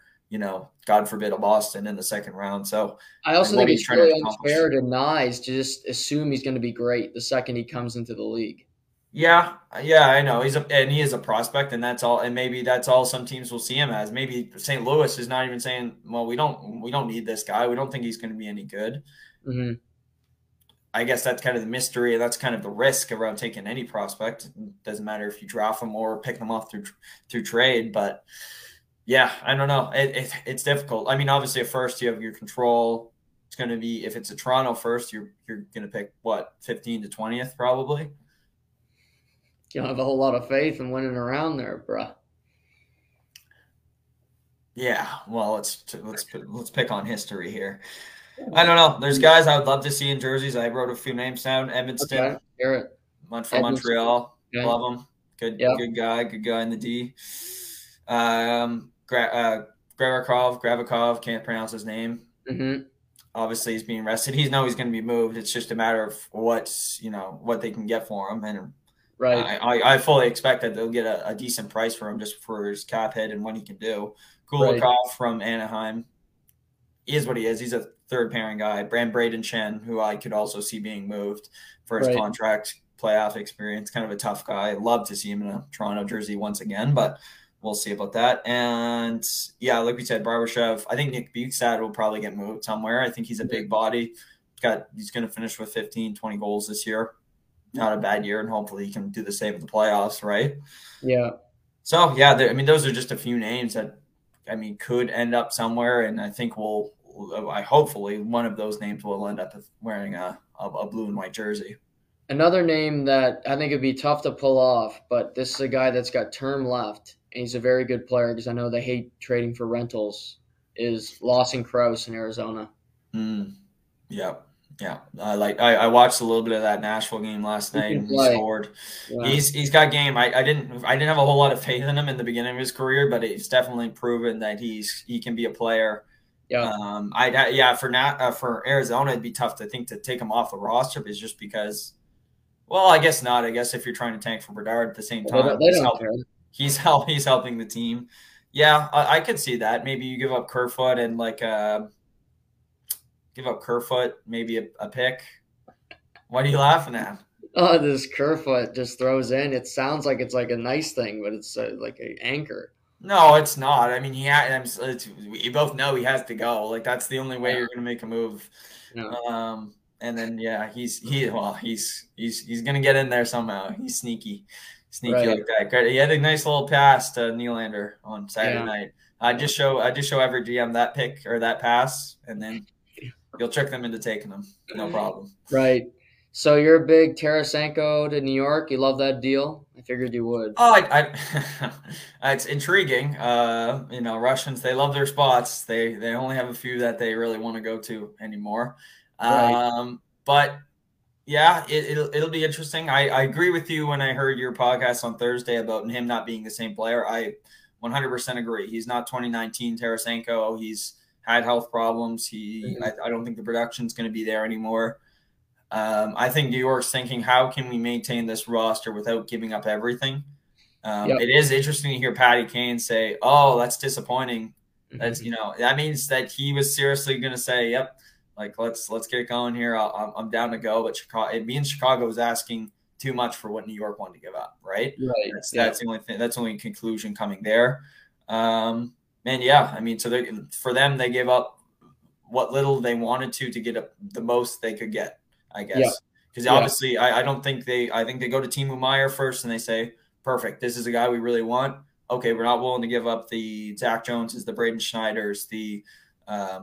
God forbid, a Boston in the second round. So I also think it's really unfair to Nyes to just assume he's going to be great the second he comes into the league. Yeah, I know. He is a prospect, and that's all. And maybe that's all some teams will see him as. Maybe St. Louis is not even saying, well, we don't need this guy. We don't think he's going to be any good. Mm-hmm. I guess that's kind of the mystery. That's kind of the risk around taking any prospect. It doesn't matter if you draft them or pick them off through trade. But yeah, I don't know. It's difficult. I mean, obviously, at first you have your control. It's going to be, if it's a Toronto first, you're going to pick what, 15th to 20th probably. You don't have a whole lot of faith in winning around there, bruh. Yeah, well, let's pick on history here. I don't know. There's guys I would love to see in jerseys. I wrote a few names down. Edmonton, okay, Montreal, okay. Love him. Good, yep. Good guy in the D. Gavrikov, can't pronounce his name. Mm-hmm. Obviously, he's being rested. He's know he's going to be moved. It's just a matter of what they can get for him, and right. I fully expect that they'll get a decent price for him just for his cap hit and what he can do. Gulakov from Anaheim. He is what he is. He's a third pairing guy. Braden Chen, who I could also see being moved for his contract, playoff experience, kind of a tough guy. I'd love to see him in a Toronto jersey once again, but we'll see about that. And yeah, like we said, Barbashev, I think Nick Bukestad will probably get moved somewhere. I think he's a big body. He's going to finish with 15, 20 goals this year. Not a bad year, and hopefully he can do the same in the playoffs, right? Yeah. So yeah, I mean, those are just a few names that, I mean, could end up somewhere, and I think hopefully one of those names will end up wearing a blue and white jersey. Another name that I think it'd be tough to pull off, but this is a guy that's got term left, and he's a very good player because I know they hate trading for rentals, is Lawson Cross in Arizona. Mm. Yeah. Yeah. I watched a little bit of that Nashville game last night, and he scored. Yeah. He's got game. I didn't have a whole lot of faith in him in the beginning of his career, but it's definitely proven that he can be a player. Yeah. For Arizona, it'd be tough to take him off the roster, but it's just because, well, I guess not. I guess if you're trying to tank for Bedard at the same time, he's helping the team. Yeah. I could see that. Maybe you give up Kerfoot and maybe a pick. What are you laughing at? Oh, this Kerfoot just throws in. It sounds like it's like a nice thing, but it's like an anchor. No, it's not. I mean, we both know he has to go. Like, that's the only way you're going to make a move. Yeah. And then, yeah, he's going to get in there somehow. He's sneaky like that. He had a nice little pass to Nylander on Saturday night. I just show every GM that pick or that pass, and then you'll trick them into taking them. No problem. Right. So you're a big Tarasenko to New York. You love that deal. I figured you would. Oh, it's intriguing. Russians, they love their spots. They only have a few that they really want to go to anymore. Right. But yeah, it'll be interesting. I agree with you when I heard your podcast on Thursday about him not being the same player. I 100% agree. He's not 2019 Tarasenko. He's had health problems. I don't think the production's going to be there anymore. I think New York's thinking, how can we maintain this roster without giving up everything? It is interesting to hear Patty Kane say, oh, that's disappointing. That's, that means that he was seriously going to say, yep, like, let's get going here. I'm down to go. But Chicago was asking too much for what New York wanted to give up. Right. Right. That's the only thing. That's the only conclusion coming there. Man, yeah, I mean, so for them, they gave up what little they wanted to get the most they could get, I guess. Because obviously, I think they go to Timo Meier first and they say, perfect, this is a guy we really want. Okay, we're not willing to give up the Zach Joneses, the Braden Schneiders, the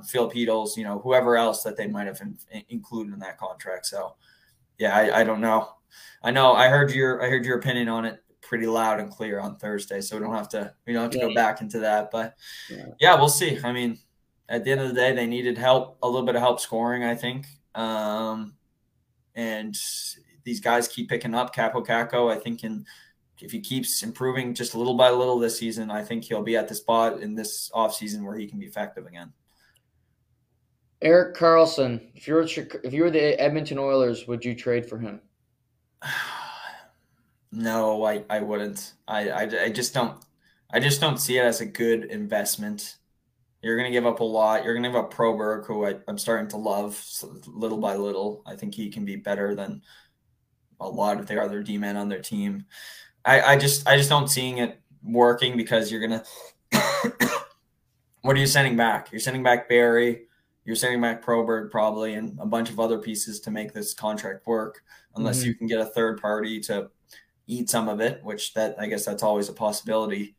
Phil Petals, whoever else that they might have included in that contract. So, yeah, I don't know. I know I heard your opinion on it pretty loud and clear on Thursday, so we don't have to go back into that, but yeah, we'll see. I mean, at the end of the day, they needed a little bit of help scoring, I think. And these guys keep picking up Capo Caco. I think if he keeps improving just little by little this season, I think he'll be at the spot in this offseason where he can be effective again. Erik Karlsson, if you were the Edmonton Oilers, would you trade for him? No, I wouldn't. I just don't see it as a good investment. You're going to give up a lot. You're going to give up Proberg, who I'm starting to love little by little. I think he can be better than a lot of the other D-men on their team. I just don't seeing it working because you're going to, what are you sending back? You're sending back Barry. you're sending back Proberg probably and a bunch of other pieces to make this contract work, unless you can get a third party to eat some of it, which that I guess that's always a possibility.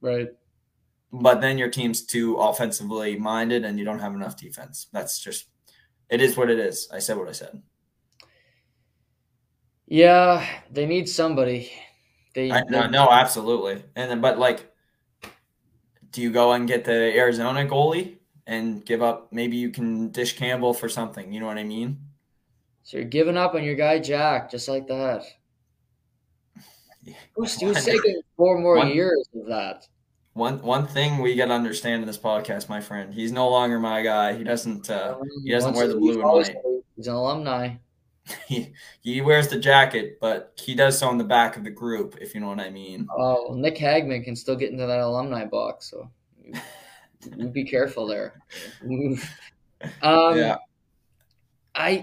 Right. But then your team's too offensively minded and you don't have enough defense. That's just, it is what it is. I said what I said. Yeah, they need somebody. No, absolutely. And then, but like, do you go and get the Arizona goalie and give up? Maybe you can dish Campbell for something. You know what I mean? So you're giving up on your guy Jack, just like that. Yeah. Who's taking four more years of that? One thing we got to understand in this podcast, my friend, he's no longer my guy. He doesn't wear the blue and white. He's an alumni. He wears the jacket, but he does so in the back of the group, if you know what I mean. Oh, well, Nick Hagman can still get into that alumni box, so you be careful there. Yeah, I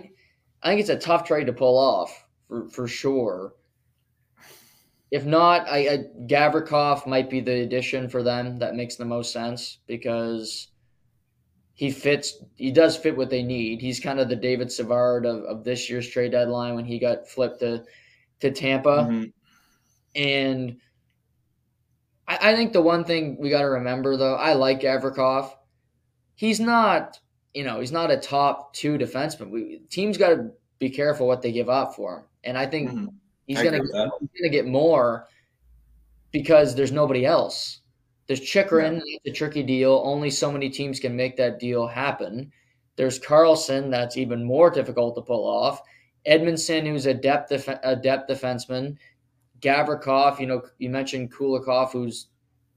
think it's a tough trade to pull off for sure. If not, I Gavrikov might be the addition for them that makes the most sense, because he does fit what they need. He's kind of the David Savard of this year's trade deadline when he got flipped to Tampa. Mm-hmm. And I think the one thing we got to remember, though, I like Gavrikov. He's not a top two defenseman. Teams got to be careful what they give up for him. And I think he's going to get more because there's nobody else. There's Chikrin, it's a tricky deal. Only so many teams can make that deal happen. There's Carlson, that's even more difficult to pull off. Edmondson, who's a depth defenseman. Gavrikov, you mentioned Gulakov, who's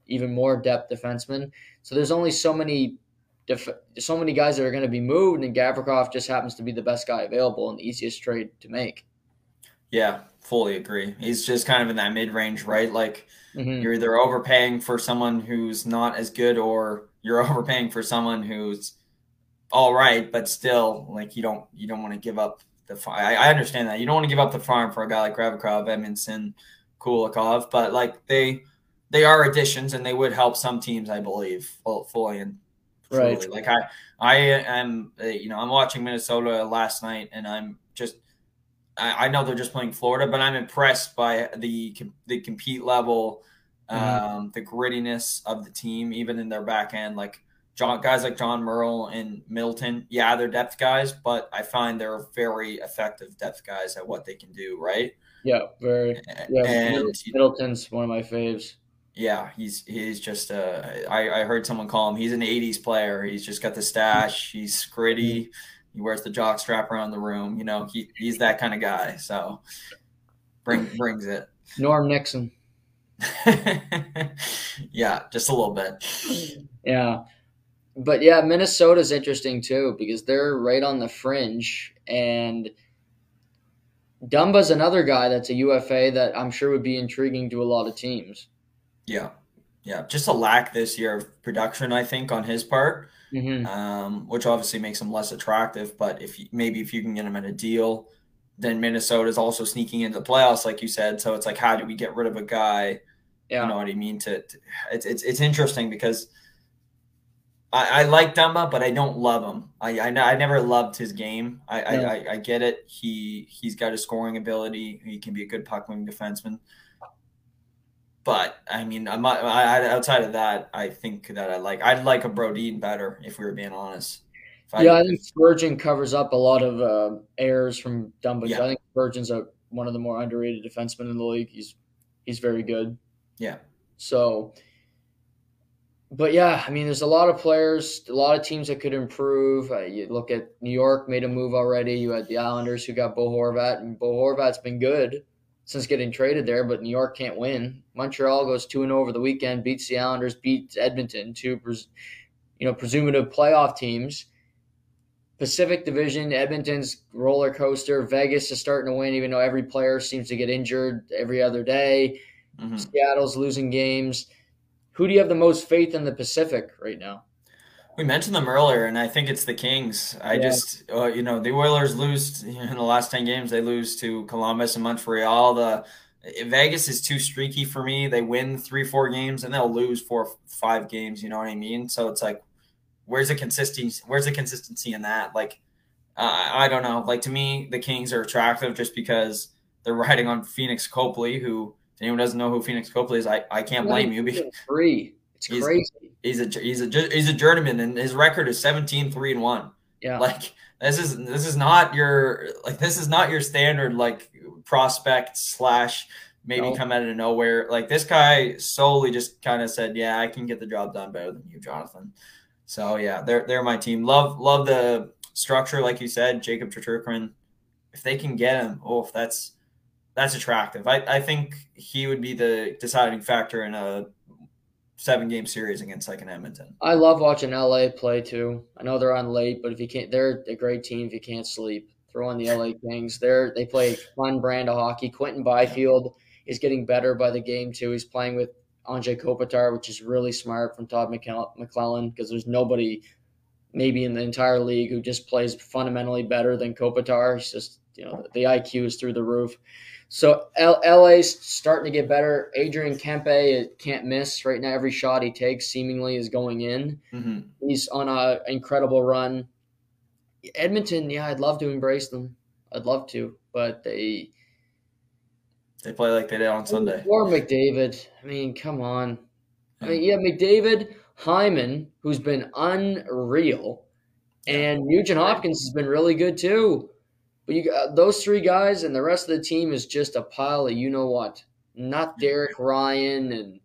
even more depth defenseman. So there's only so many guys that are going to be moved, and Gavrikov just happens to be the best guy available and the easiest trade to make. Yeah, fully agree. He's just kind of in that mid-range, right? Like you're either overpaying for someone who's not as good, or you're overpaying for someone who's all right, but still, like, you don't want to give up the farm. I understand that. You don't want to give up the farm for a guy like Gavrikov, Edmondson, Kulikov, but like they are additions and they would help some teams, I believe, fully and truly. Right. Like I am, I'm watching Minnesota last night, and I'm just, I know they're just playing Florida, but I'm impressed by the compete level, the grittiness of the team, even in their back end. Like guys like John Merle and Milton, yeah, they're depth guys, but I find they're very effective depth guys at what they can do, right? Yeah, very. Yeah, and Middleton's one of my faves. Yeah, he's just I heard someone call him, he's an 80s player. He's just got the stash. He's gritty. He wears the jock strap around the room. He's that kind of guy. So brings it. Norm Nixon. Yeah, just a little bit. Yeah. But, yeah, Minnesota's interesting too, because they're right on the fringe. And Dumba's another guy that's a UFA that I'm sure would be intriguing to a lot of teams. Yeah. Yeah, just a lack this year of production, I think, on his part. Mm-hmm. Which obviously makes him less attractive. But if you can get him at a deal, then Minnesota's also sneaking into the playoffs, like you said. So it's like, how do we get rid of a guy? Yeah. You know what I mean? It's interesting because I like Dumba, but I don't love him. I never loved his game. I get it. He's got a scoring ability. He can be a good puck wing defenseman. But I mean, outside of that, I think that I'd like a Brodin better, if we were being honest. I think Spurgeon covers up a lot of errors from Dumba. Yeah. I think Spurgeon's one of the more underrated defensemen in the league. He's very good. Yeah. So, but yeah, I mean, there's a lot of players, a lot of teams that could improve. You look at New York, made a move already. You had the Islanders who got Bo Horvat, and Bo Horvat's been good since getting traded there, but New York can't win. Montreal goes 2-0 over the weekend, beats the Islanders, beats Edmonton, two presumptive playoff teams. Pacific Division, Edmonton's roller coaster. Vegas is starting to win, even though every player seems to get injured every other day. Mm-hmm. Seattle's losing games. Who do you have the most faith in the Pacific right now? We mentioned them earlier, and I think it's the Kings. The Oilers lose in the last 10 games. They lose to Columbus and Montreal. Vegas is too streaky for me. They win 3-4 games, and they'll lose 4-5 games. You know what I mean? So it's like, Where's the consistency in that? Like, I don't know. Like, to me, the Kings are attractive just because they're riding on Phoenix Copley, who, if anyone doesn't know who Phoenix Copley is, I can't blame you. Because he's crazy. He's a journeyman, and his record is 17-3-1. Yeah. Like, this is not your standard, like, prospect slash maybe come out of nowhere. Like, this guy solely just kind of said, yeah, I can get the job done better than you, Jonathan. So yeah, they're my team. Love the structure, like you said, Jacob Chikrin. If they can get him, that's attractive. I think he would be the deciding factor in a 7-game series against like an Edmonton. I love watching LA play too. I know they're on late, but they're a great team if you can't sleep. Throw on the LA Kings. They play fun brand of hockey. Quentin Byfield is getting better by the game too. He's playing with Andrzej Kopitar, which is really smart from Todd McClellan, because there's nobody maybe in the entire league who just plays fundamentally better than Kopitar. He's just, the IQ is through the roof. So LA's starting to get better. Adrian Kempe can't miss right now. Every shot he takes seemingly is going in. Mm-hmm. He's on an incredible run. Edmonton, yeah, I'd love to embrace them. I'd love to, but they play like they did on Sunday. Or McDavid. I mean, come on. I mean, yeah, McDavid, Hyman, who's been unreal, and Nugent Hopkins has been really good too. But you got those three guys, and the rest of the team is just a pile of you-know-what. Not Derek Ryan and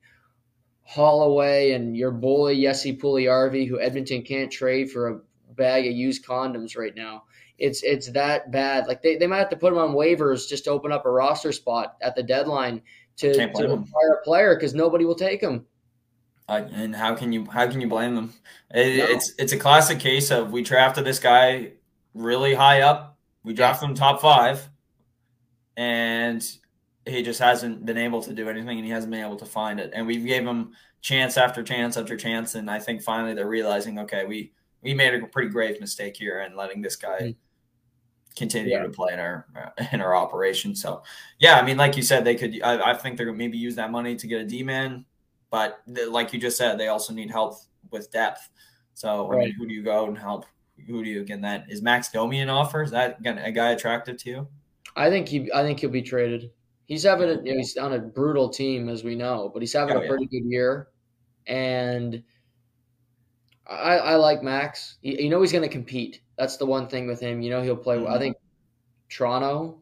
Holloway and your boy Jesse Puljujarvi, who Edmonton can't trade for a bag of used condoms right now. It's that bad. Like they might have to put him on waivers just to open up a roster spot at the deadline to acquire a player because nobody will take him. And how can you blame them? It's a classic case of we drafted this guy really high up. We drafted him top 5, and he just hasn't been able to do anything, and he hasn't been able to find it. And we gave him chance after chance after chance, and I think finally they're realizing, okay, we made a pretty grave mistake here in letting this guy continue to play in our operation. So, yeah, I mean, like you said, they could. I think they're going to maybe use that money to get a D-man, but like you just said, they also need help with depth. So, I mean, who do you go and help? Who do you get? That is Max Domi an offer? Is that a guy attractive to you? I think he'll be traded. He's having he's on a brutal team, as we know, but he's having a pretty good year, and I like Max. You know he's going to compete. That's the one thing with him. You know he'll play well. I think Toronto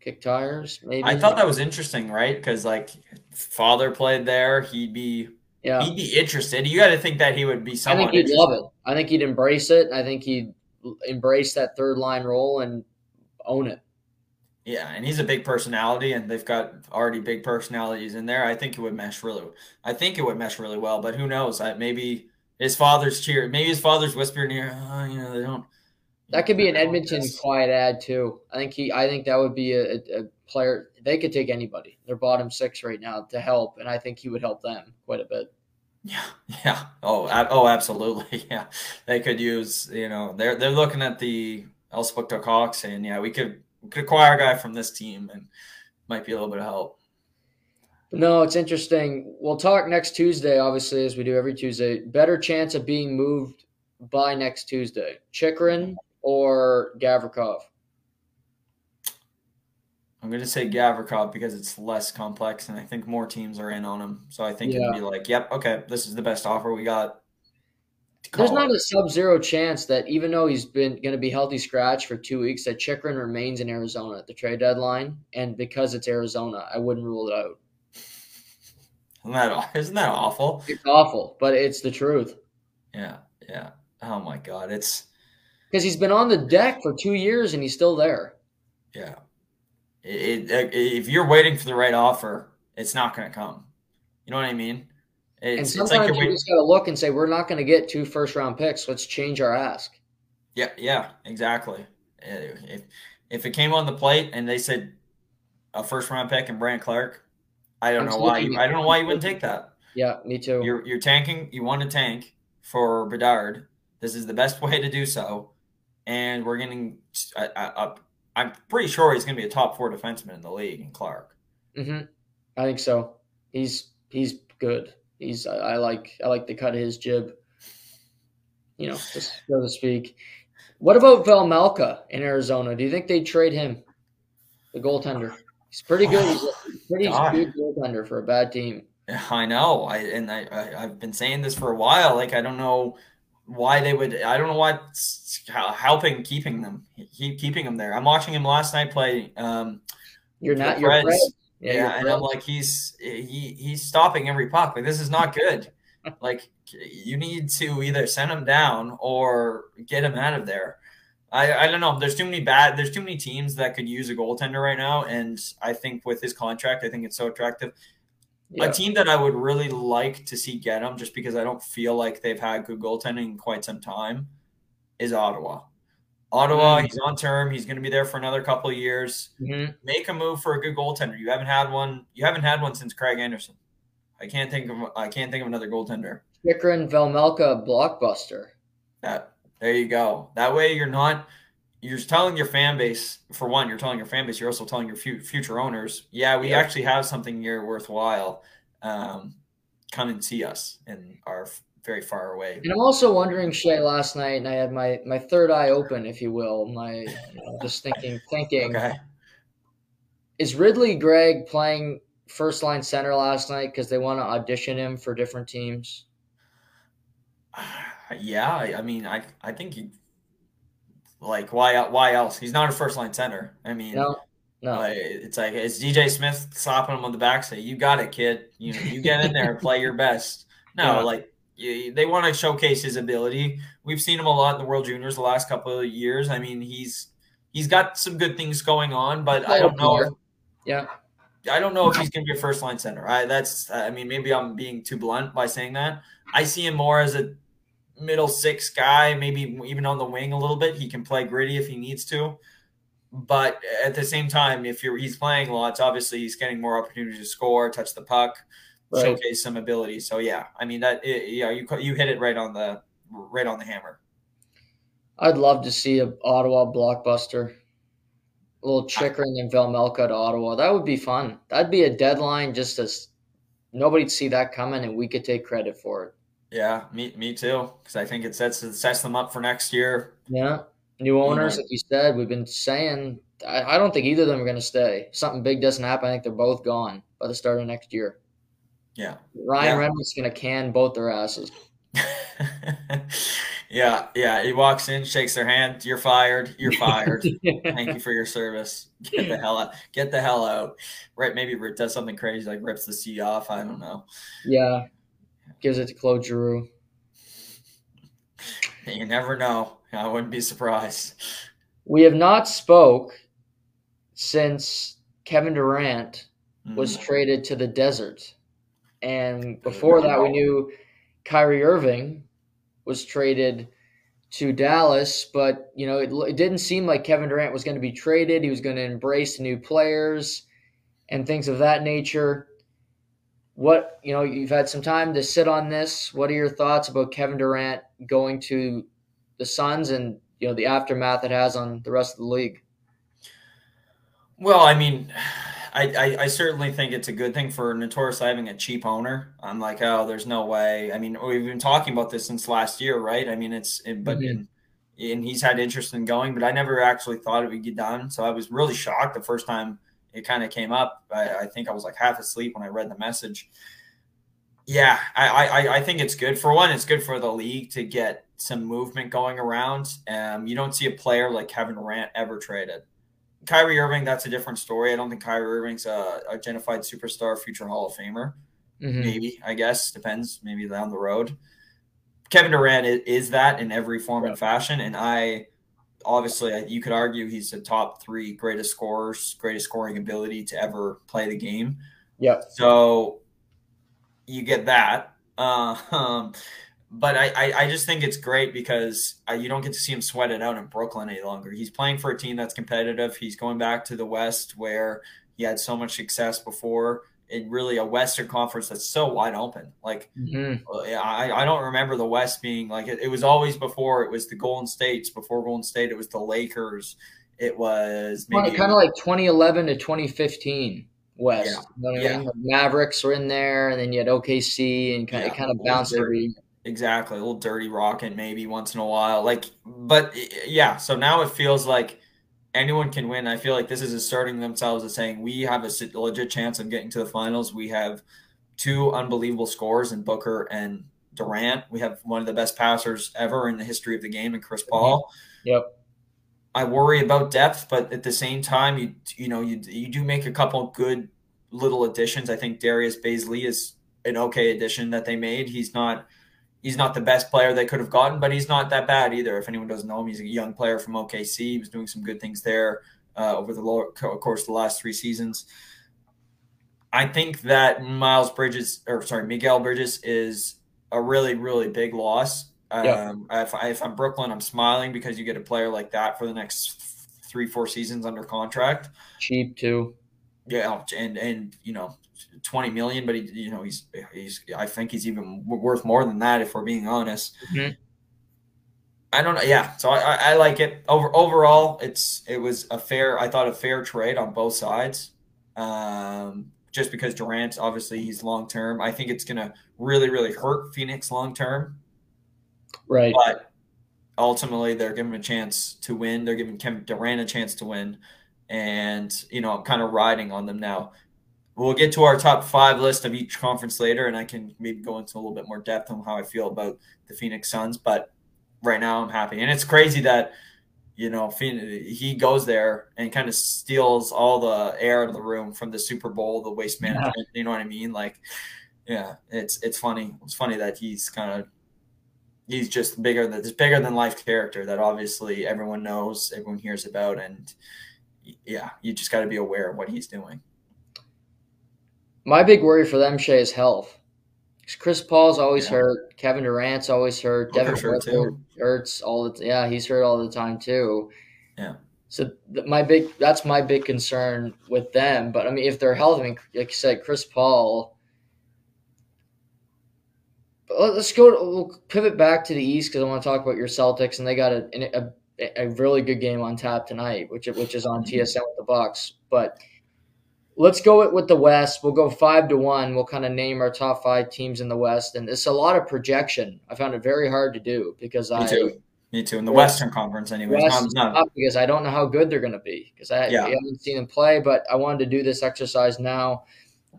kick tires, maybe. I thought that was interesting, right? Because, like, father played there. He'd be interested. You got to think that he would be someone. I think he'd love it. I think he'd embrace it. I think he'd embrace that third-line role and own it. Yeah, and he's a big personality, and they've got already big personalities in there. I think it would mesh really well, but who knows? Maybe – maybe his father's whispering here. They don't. That could be an Edmonton quiet ad too. I think that would be a player. They could take anybody. They're bottom 6 right now to help, and I think he would help them quite a bit. Yeah. Oh, absolutely. Yeah, they could use. They're looking at the Elspeth Cox saying, yeah, we could acquire a guy from this team, and might be a little bit of help. No, it's interesting. We'll talk next Tuesday, obviously, as we do every Tuesday. Better chance of being moved by next Tuesday, Chikrin or Gavrikov? I'm going to say Gavrikov because it's less complex, and I think more teams are in on him. So I think it'd be like, yep, okay, this is the best offer we got. There's not a sub-zero chance that even though he's been going to be healthy scratch for 2 weeks, that Chikrin remains in Arizona at the trade deadline. And because it's Arizona, I wouldn't rule it out. Isn't that awful? It's awful, but it's the truth. Yeah. Oh, my God. It's because he's been on the deck for 2 years and he's still there. Yeah. If you're waiting for the right offer, it's not going to come. You know what I mean? And sometimes it's like you just got to look and say, we're not going to get 2 first-round picks. Let's change our ask. Yeah, exactly. If it came on the plate and they said a first-round pick and Brant Clark – I don't know why you wouldn't take that. Yeah, me too. You're tanking. You want to tank for Bedard. This is the best way to do so. And we're getting I'm pretty sure he's going to be a top 4 defenseman in the league in Clark. Mm-hmm. I think so. He's good. I like the cut of his jib. you know, so to speak. What about Velmelka in Arizona? Do you think they trade him, the goaltender? He's pretty good. He's a pretty good goaltender for a bad team. I know. I've been saying this for a while. Like, I don't know why they would – I don't know why keeping him there. I'm watching him last night play and I'm like, he's stopping every puck. Like, this is not good. Like, you need to either send him down or get him out of there. I don't know. There's too many teams that could use a goaltender right now. And I think with his contract, I think it's so attractive. Yeah. A team that I would really like to see get him, just because I don't feel like they've had good goaltending in quite some time, is Ottawa. Mm-hmm. He's on term. He's going to be there for another couple of years. Mm-hmm. Make a move for a good goaltender. You haven't had one since Craig Anderson. I can't think of another goaltender. Chikrin, Velmelka, blockbuster. There you go. That way you're telling your fan base, for one, you're also telling your future owners, we actually have something here worthwhile. Come and see us and are very far away. And I'm also wondering, Shay, last night, and I had my third eye open, if you will, just thinking. Okay. Is Ridley Gregg playing first line center last night because they want to audition him for different teams? Yeah, I mean, I think he, like, why else? He's not a first line center. I mean, no. It's DJ Smith slapping him on the back, say, "You got it, kid. You get in there and play your best." They want to showcase his ability. We've seen him a lot in the World Juniors the last couple of years. I mean, he's got some good things going on, but I don't know if he's going to be a first line center. Maybe I'm being too blunt by saying that. I see him more as a middle six guy, maybe even on the wing a little bit. He can play gritty if he needs to. But at the same time, if he's playing lots, obviously he's getting more opportunities to score, touch the puck, showcase some ability. So you hit it right on the hammer. I'd love to see an Ottawa blockbuster. A little Chikrin and Velmelka to Ottawa. That would be fun. That'd be a deadline, just as nobody'd see that coming, and we could take credit for it. Yeah, me too, because I think it sets them up for next year. Yeah, new owners, like you said, we've been saying. I don't think either of them are going to stay. If something big doesn't happen, I think they're both gone by the start of next year. Yeah. Ryan Reynolds is going to can both their asses. Yeah. He walks in, shakes their hand. "You're fired. You're fired. Thank you for your service. Get the hell out. Get the hell out." Right? Maybe Rick does something crazy, like rips the C off. I don't know. Yeah. Gives it to Claude Giroux. You never know. I wouldn't be surprised. We have not spoke since Kevin Durant was traded to the desert. And before that, we knew Kyrie Irving was traded to Dallas, but it didn't seem like Kevin Durant was going to be traded. He was going to embrace new players and things of that nature. What, you've had some time to sit on this. What are your thoughts about Kevin Durant going to the Suns and, the aftermath it has on the rest of the league? Well, I mean, I certainly think it's a good thing for notoriously having a cheap owner. I'm like, oh, there's no way. I mean, we've been talking about this since last year, right? I mean, and he's had interest in going, but I never actually thought it would get done. So I was really shocked the first time it kind of came up. I think I was like half asleep when I read the message. Yeah, I think it's good. For one, it's good for the league to get some movement going around. You don't see a player like Kevin Durant ever traded. Kyrie Irving, that's a different story. I don't think Kyrie Irving's a identified superstar, future Hall of Famer. Mm-hmm. Maybe, I guess. Depends. Maybe down the road. Kevin Durant is that in every form and fashion. And you could argue he's the top three greatest scorers, greatest scoring ability to ever play the game. Yeah. So you get that. But I just think it's great because you don't get to see him sweat it out in Brooklyn any longer. He's playing for a team that's competitive. He's going back to the West where he had so much success before, in really a Western Conference that's so wide open. Like, I don't remember the West being like it was always before. It was the Golden States. Before Golden State, it was the Lakers. It was maybe kind of like 2011 to 2015 West. Yeah. You know what I mean? The Mavericks were in there, and then you had OKC, and it kind of bounced every – Exactly. A little dirty rocket maybe once in a while. But yeah, so now it feels like anyone can win. I feel like this is asserting themselves as saying we have a legit chance of getting to the finals. We have two unbelievable scorers in Booker and Durant. We have one of the best passers ever in the history of the game in Chris Paul. Yep. I worry about depth, but at the same time, you do make a couple good little additions. I think Darius Bazley is an okay addition that they made. He's not the best player they could have gotten, but he's not that bad either. If anyone doesn't know him, he's a young player from OKC. He was doing some good things there over the course of the last three seasons. I think that Miguel Bridges is a really, really big loss. Yeah. If I'm Brooklyn, I'm smiling because you get a player like that for the next 3-4 seasons under contract. Cheap too. Yeah, and $20 million, but he's I think he's even worth more than that if we're being honest. Mm-hmm. I don't know. Yeah, so I like it. Overall, it was a fair trade on both sides. Just because Durant, obviously, he's long term. I think it's gonna really, really hurt Phoenix long term. Right. But ultimately, they're giving him a chance to win. They're giving Kevin Durant a chance to win. And, I'm kind of riding on them now. We'll get to our top five list of each conference later, and I can maybe go into a little bit more depth on how I feel about the Phoenix Suns. But right now, I'm happy. And it's crazy that, he goes there and kind of steals all the air out of the room from the Super Bowl, the waste management. Yeah. You know what I mean? Yeah, it's funny. It's funny that he's kind of – he's just bigger than life character that obviously everyone knows, everyone hears about. And yeah, you just got to be aware of what he's doing. My big worry for them, Shay, is health. Because Chris Paul's always hurt. Kevin Durant's always hurt. Devin Booker hurts all the he's hurt all the time too. Yeah. So that's my big concern with them. But I mean, if they're healthy, like you said, Chris Paul. We'll pivot back to the East because I want to talk about your Celtics, and they got a really good game on tap tonight, which is on TSN with the Bucks. But let's go with the West. We'll go 5-1. We'll kind of name our top five teams in the West, and it's a lot of projection. I found it very hard to do because Me too. In the Western Conference, anyway, because I don't know how good they're going to be because I haven't seen them play. But I wanted to do this exercise now,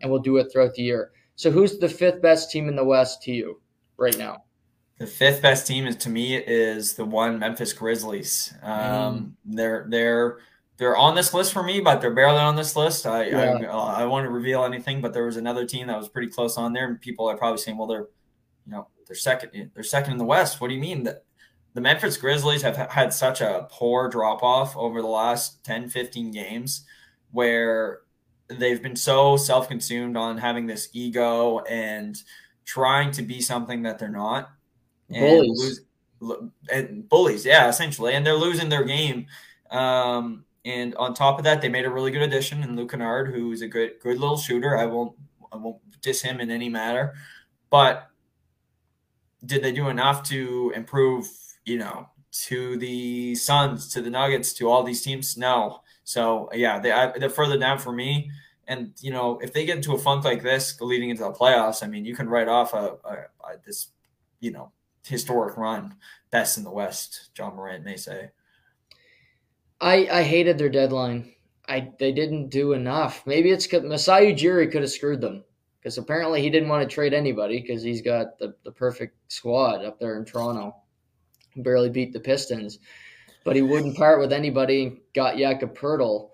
and we'll do it throughout the year. So who's the fifth best team in the West to you right now? The fifth best team is the one Memphis Grizzlies. They're on this list for me, but they're barely on this list. I want to reveal anything, but there was another team that was pretty close on there, and people are probably saying, "Well, they're second in the West." What do you mean? The Memphis Grizzlies have had such a poor drop off over the last 10-15 games, where they've been so self-consumed on having this ego and trying to be something that they're not. Bullies, yeah, essentially. And they're losing their game. And on top of that, they made a really good addition in Luke Kennard, who is a good little shooter. I won't diss him in any matter. But did they do enough to improve, to the Suns, to the Nuggets, to all these teams? No. So, yeah, they're further down for me. And, if they get into a funk like this leading into the playoffs, I mean, you can write off this historic run, best in the West, John Morant may say. I hated their deadline. They didn't do enough. Maybe it's because Masai Ujiri could have screwed them because apparently he didn't want to trade anybody because he's got the perfect squad up there in Toronto. Barely beat the Pistons. But he wouldn't part with anybody and got Jakob Poeltl.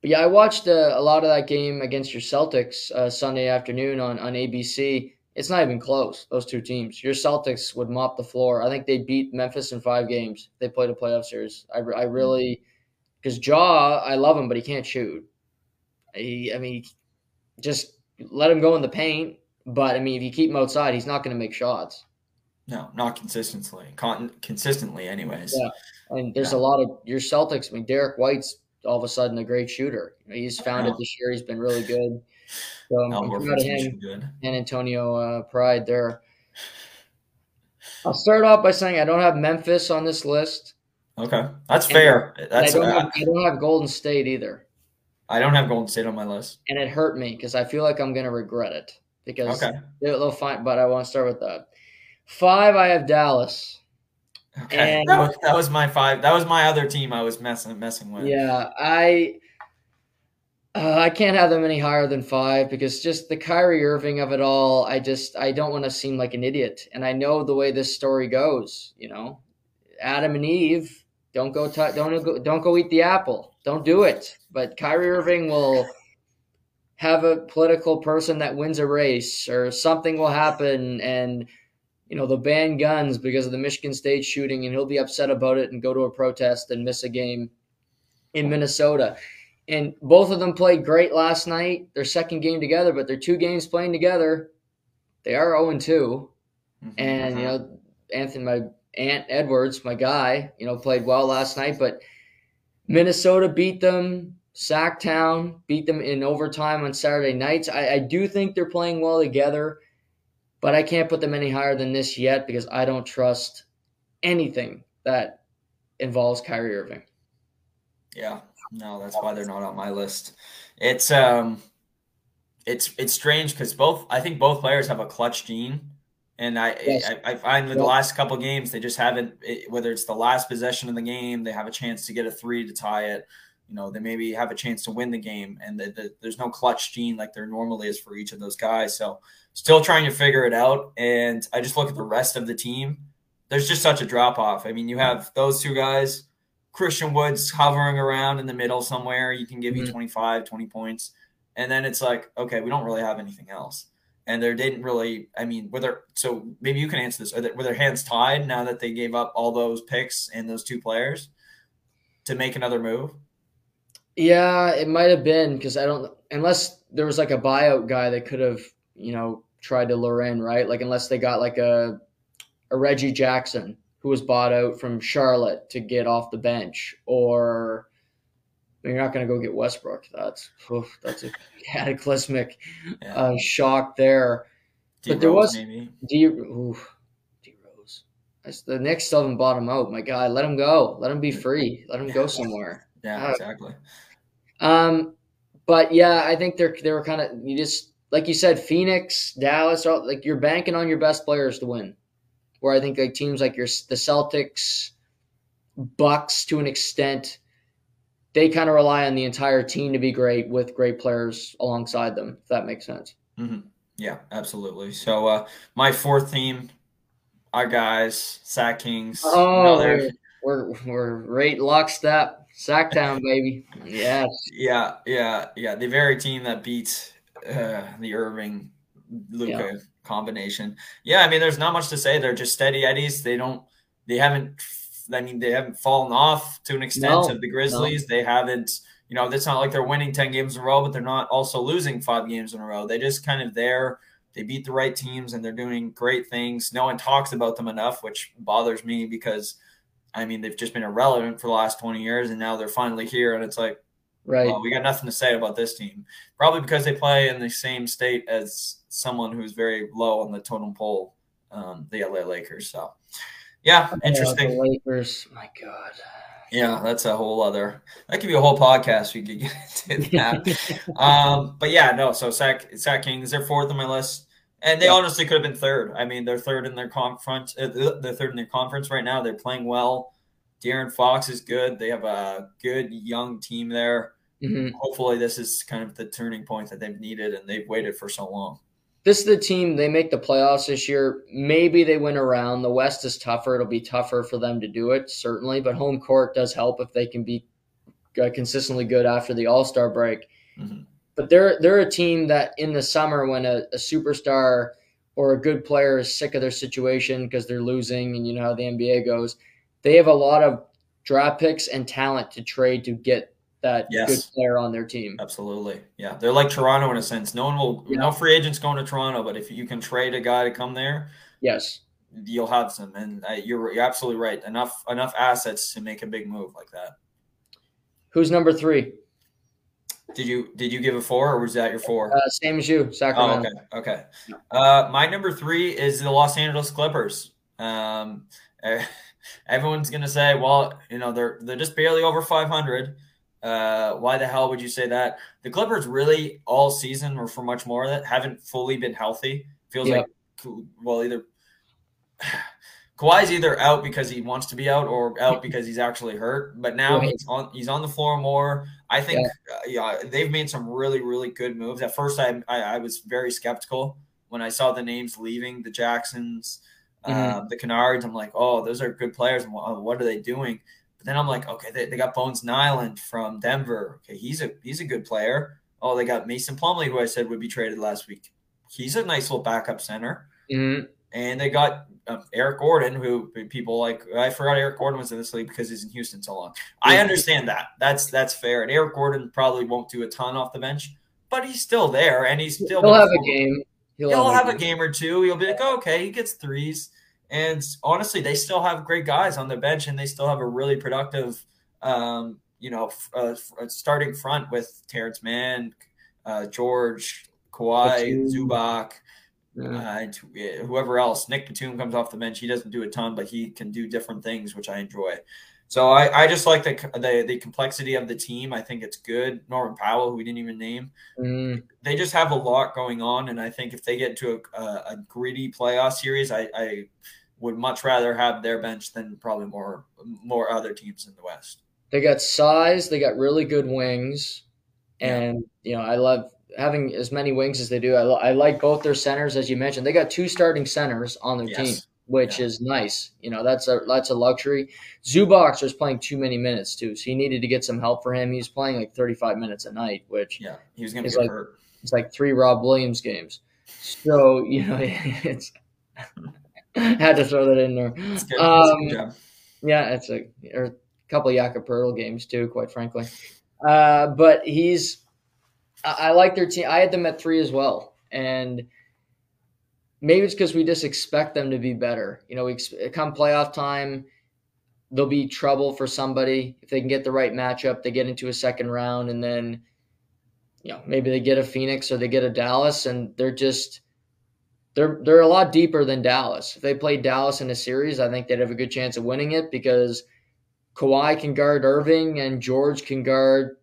But yeah, I watched a lot of that game against your Celtics Sunday afternoon on ABC. It's not even close, those two teams. Your Celtics would mop the floor. I think they beat Memphis in 5 games. They played a playoff series. I really – because Ja, I love him, but he can't shoot. Just let him go in the paint. But, if you keep him outside, he's not going to make shots. No, not consistently. Consistently, anyways. Yeah, and there's a lot of your Celtics. Derek White's all of a sudden a great shooter. He's found it this year. He's been really good. So I'm proud of him. And Antonio Pride there. I'll start off by saying I don't have Memphis on this list. Okay, that's fair. I don't have Golden State either. I don't have Golden State on my list, and it hurt me because I feel like I'm going to regret it because they'll find. But I want to start with that. 5, I have Dallas. Okay, and that was my 5. That was my other team I was messing with. Yeah, I can't have them any higher than 5 because just the Kyrie Irving of it all, I don't want to seem like an idiot. And I know the way this story goes, you know, Adam and Eve, don't go eat the apple. Don't do it. But Kyrie Irving will have a political person that wins a race or something will happen. And, you know, they'll ban guns because of the Michigan State shooting and he'll be upset about it and go to a protest and miss a game in Minnesota. And both of them played great last night, their second game together, but their 2 games playing together, they are 0-2. Mm-hmm. And, you know, Ant Edwards, my guy, you know, played well last night. But Minnesota beat them, Sacktown beat them in overtime on Saturday nights. I do think they're playing well together, but I can't put them any higher than this yet because I don't trust anything that involves Kyrie Irving. Yeah. No, that's why they're not on my list. It's strange because I think both players have a clutch gene, and I find with the last couple of games they just haven't. Whether it's the last possession of the game, they have a chance to get a 3 to tie it. You know, they maybe have a chance to win the game, and there's no clutch gene like there normally is for each of those guys. So still trying to figure it out, and I just look at the rest of the team. There's just such a drop off. I mean, you have those 2 guys. Christian Wood's hovering around in the middle somewhere. You can give you 20 points. And then it's like, okay, we don't really have anything else. And there didn't really, I mean, so maybe you can answer this. Were their hands tied now that they gave up all those picks and those 2 players to make another move? Yeah, it might have been because unless there was like a buyout guy that could have, you know, tried to lure in, right? Like unless they got like a Reggie Jackson who was bought out from Charlotte to get off the bench, or I mean, you're not going to go get Westbrook. That's a cataclysmic shock there. D. But there Rose, was maybe. D. Rose. The Knicks still haven't bought him out. My God, let him go. Let him be free. Let him go somewhere. Yeah, exactly. But yeah, I think they were kind of, you just like you said, Phoenix, Dallas, like you're banking on your best players to win. Where I think like teams like the Celtics, Bucks to an extent, they kind of rely on the entire team to be great with great players alongside them, if that makes sense. Mm-hmm. Yeah, absolutely. So my 4th team, our guys, Sac Kings. Oh, we're right lockstep. Sacktown, baby. Yes. Yeah. The very team that beat the Irving Luka combination. Yeah, I mean, there's not much to say. They're just steady Eddies. They haven't fallen off to an extent of the Grizzlies. No. They haven't, you know, it's not like they're winning 10 games in a row, but they're not also losing 5 games in a row. They just kind of there. They beat the right teams and they're doing great things. No one talks about them enough, which bothers me because, I mean, they've just been irrelevant for the last 20 years and now they're finally here and it's like, right. Well, we got nothing to say about this team. Probably because they play in the same state as someone who's very low on the totem pole, the LA Lakers. So, yeah, interesting. The Lakers, my God. Yeah, that's a whole other – that could be a whole podcast we could get into that. But, yeah, no, so Sac Kings, they're 4th on my list. And they honestly could have been 3rd. I mean, they're 3rd in their conference. They're 3rd in their conference right now. They're playing well. De'Aaron Fox is good. They have a good young team there. Mm-hmm. Hopefully this is kind of the turning point that they've needed and they've waited for so long. This is the team, they make the playoffs this year. Maybe they win around. The West is tougher. It'll be tougher for them to do it, certainly. But home court does help if they can be consistently good after the All-Star break. Mm-hmm. But they're a team that in the summer when a superstar or a good player is sick of their situation because they're losing and you know how the NBA goes, they have a lot of draft picks and talent to trade to get that good player on their team. Absolutely. Yeah. They're like Toronto in a sense. No free agents going to Toronto, but if you can trade a guy to come there, you'll have some. And you're absolutely right. Enough assets to make a big move like that. Who's number 3? Did you give a 4 or was that your 4? Same as you, Sacramento. Oh, okay. My number 3 is the Los Angeles Clippers. Everyone's going to say, well, you know, they're just barely over 500. Why the hell would you say that? The Clippers really all season or for much more of that haven't fully been healthy. Feels like, well, either Kawhi's either out because he wants to be out or out because he's actually hurt. But now he's on the floor more. I think they've made some really, really good moves. At first, I was very skeptical when I saw the names leaving, the Jacksons, the Canards. I'm like, oh, those are good players. What are they doing? But then I'm like, okay, they got Bones Nyland from Denver. Okay, he's a good player. Oh, they got Mason Plumlee, who I said would be traded last week. He's a nice little backup center. Mm-hmm. And they got Eric Gordon, who people like. I forgot Eric Gordon was in this league because he's in Houston so long. I understand that. That's fair. And Eric Gordon probably won't do a ton off the bench, but he's still there, and he'll have a game. He'll have a game or two. He'll be like, oh, okay, he gets threes. And honestly, they still have great guys on their bench, and they still have a really productive, starting front with Terrence Mann, George, Kawhi, Zubac. Whoever else, Nick Batum comes off the bench. He doesn't do a ton, but he can do different things, which I enjoy. So I just like the complexity of the team. I think it's good. Norman Powell, who we didn't even name, they just have a lot going on. And I think if they get into a gritty playoff series, I would much rather have their bench than probably more other teams in the West. They got size. They got really good wings, and I love having as many wings as they do. I like both their centers, as you mentioned. They got two starting centers on their team, which is nice. That's a luxury. Zubac was playing too many minutes too, so he needed to get some help for him. He's playing like 35 minutes a night, which he was going to get hurt. It's like 3 Rob Williams games. So it's had to throw that in there. It's good. It's a couple of Jakob Pertl games too, quite frankly. But he's. I like their team. I had them at 3 as well. And maybe it's because we just expect them to be better. Come playoff time, there'll be trouble for somebody. If they can get the right matchup, they get into a second round, and then, maybe they get a Phoenix or they get a Dallas, and they're just they're a lot deeper than Dallas. If they played Dallas in a series, I think they'd have a good chance of winning it because Kawhi can guard Irving and George can guard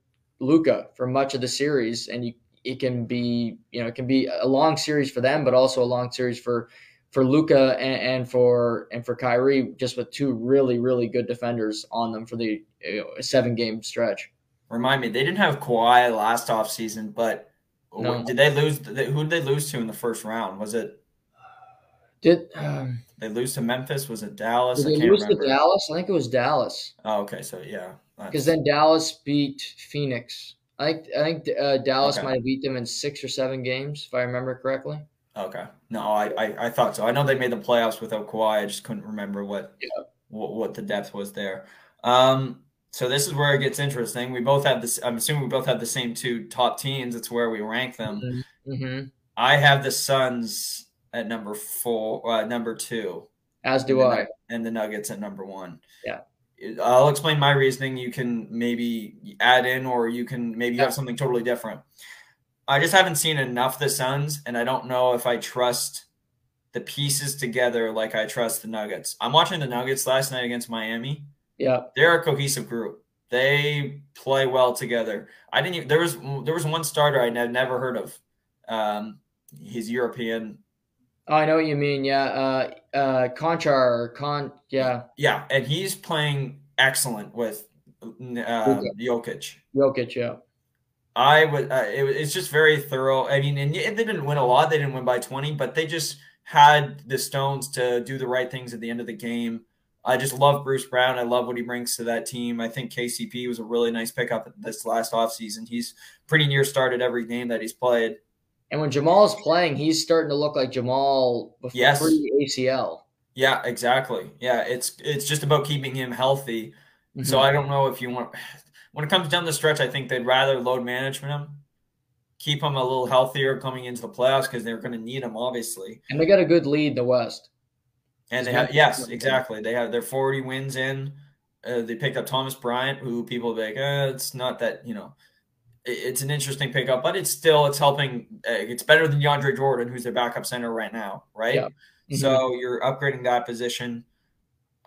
Luka for much of the series, and it can be a long series for them, but also a long series for Luka and for Kyrie, just with two really, really good defenders on them for the 7-game stretch. Remind me, they didn't have Kawhi last offseason, but did they lose? Who did they lose to in the first round? Was it? Did they lose to Memphis? Was it Dallas? Did they lose to Dallas? I think it was Dallas. Oh, okay, so yeah. Because then Dallas beat Phoenix. I think Dallas might have beat them in 6 or 7 games, if I remember correctly. Okay. No, I thought so. I know they made the playoffs without Kawhi. I just couldn't remember what the depth was there. So this is where it gets interesting. I'm assuming we both have the same 2 top teams. It's where we rank them. Mm-hmm. I have the Suns at number 2. As do I. And the Nuggets at number 1. Yeah. I'll explain my reasoning. You can maybe add in, or you can maybe have something totally different. I just haven't seen enough of the Suns, and I don't know if I trust the pieces together like I trust the Nuggets. I'm watching the Nuggets last night against Miami. Yeah, they're a cohesive group. They play well together. There was one starter I never heard of. He's European. Oh, I know what you mean. Yeah. Conchar. Yeah. Yeah. And he's playing excellent with Jokic. Jokic, yeah. It's just very thorough. I mean, and they didn't win a lot. They didn't win by 20, but they just had the stones to do the right things at the end of the game. I just love Bruce Brown. I love what he brings to that team. I think KCP was a really nice pickup this last offseason. He's pretty near started every game that he's played. And when Jamal is playing, he's starting to look like Jamal before pre-ACL. Yeah, exactly. Yeah, it's just about keeping him healthy. Mm-hmm. So I don't know if you want – when it comes down the stretch, I think they'd rather load management him, keep him a little healthier coming into the playoffs because they're going to need him, obviously. And they got a good lead in the West. And exactly. They have their 40 wins in. They picked up Thomas Bryant, who people will be like, it's not that, It's an interesting pickup, but it's helping. It's better than DeAndre Jordan, who's their backup center right now, right? Yeah. Mm-hmm. So you're upgrading that position.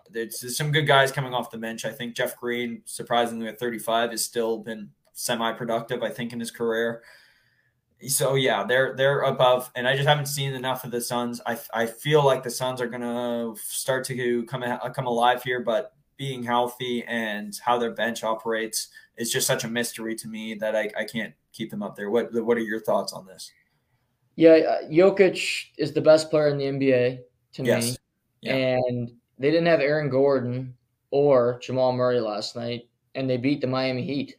There's some good guys coming off the bench. I think Jeff Green, surprisingly at 35, has still been semi-productive, I think, in his career. So yeah, they're above, and I just haven't seen enough of the Suns. I feel like the Suns are gonna start to come alive here, but being healthy and how their bench operates is just such a mystery to me that I can't keep them up there. What are your thoughts on this? Yeah, Jokic is the best player in the NBA to me. Yeah. And they didn't have Aaron Gordon or Jamal Murray last night, and they beat the Miami Heat,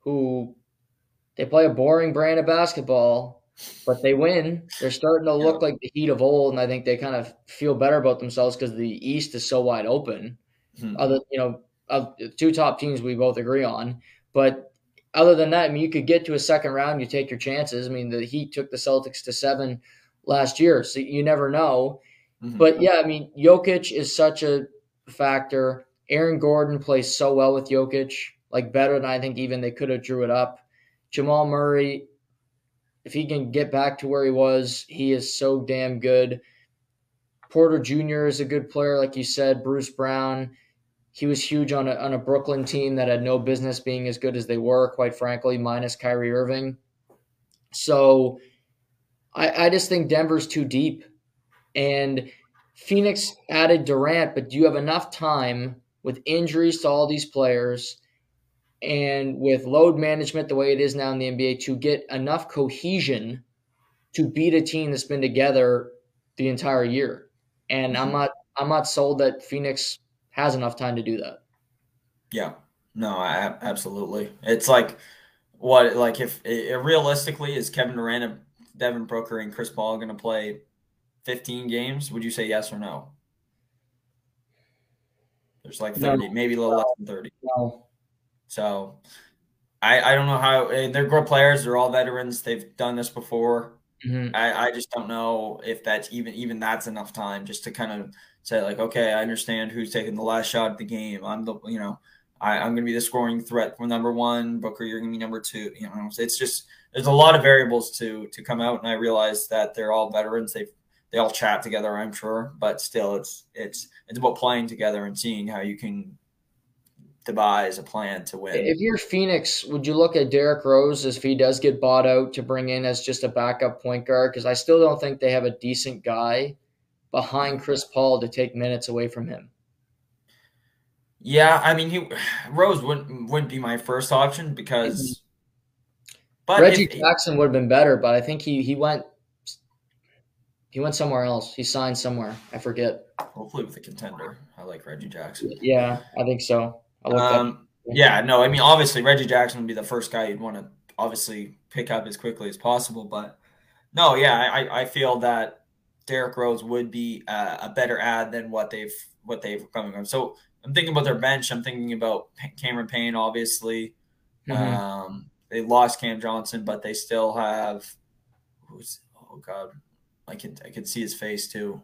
who they play a boring brand of basketball, but they win. They're starting to look like the Heat of old, and I think they kind of feel better about themselves because the East is so wide open. Mm-hmm. Of two top teams we both agree on, but – other than that, I mean, you could get to a second round, you take your chances. I mean, the Heat took the Celtics to 7 last year, so you never know. Mm-hmm. But, yeah, I mean, Jokic is such a factor. Aaron Gordon plays so well with Jokic, like better than I think even they could have drew it up. Jamal Murray, if he can get back to where he was, he is so damn good. Porter Jr. is a good player, like you said. Bruce Brown. He was huge on a Brooklyn team that had no business being as good as they were, quite frankly, minus Kyrie Irving. So I just think Denver's too deep. And Phoenix added Durant, but do you have enough time with injuries to all these players and with load management the way it is now in the NBA to get enough cohesion to beat a team that's been together the entire year? And I'm not sold that Phoenix – has enough time to do that. Yeah, no, absolutely. It's like if realistically is Kevin Durant, Devin Booker, and Chris Paul going to play 15 games? Would you say yes or no? There's like 30, no, maybe a little less than 30. No. So I don't know how they're great players. They're all veterans. They've done this before. Mm-hmm. I just don't know if that's even that's enough time just to kind of say like, okay, I understand who's taking the last shot of the game. I'm going to be the scoring threat for number one. Booker, you're going to be number two. You know, it's just there's a lot of variables to come out, and I realize that they're all veterans. They all chat together, I'm sure, but still, it's about playing together and seeing how you can devise a plan to win. If you're Phoenix, would you look at Derrick Rose if he does get bought out to bring in as just a backup point guard? Because I still don't think they have a decent guy behind Chris Paul to take minutes away from him. Yeah, I mean, Rose wouldn't be my first option because but Reggie Jackson would have been better, but I think he went somewhere else. He signed somewhere. I forget. Hopefully with a contender. I like Reggie Jackson. Yeah, I think so. Yeah, no, I mean, obviously Reggie Jackson would be the first guy you'd want to obviously pick up as quickly as possible. But no, yeah, I feel that Derrick Rose would be a better add than what they've coming from. So I'm thinking about their bench. I'm thinking about Cameron Payne, obviously. Mm-hmm. They lost Cam Johnson, but they still have I can see his face too.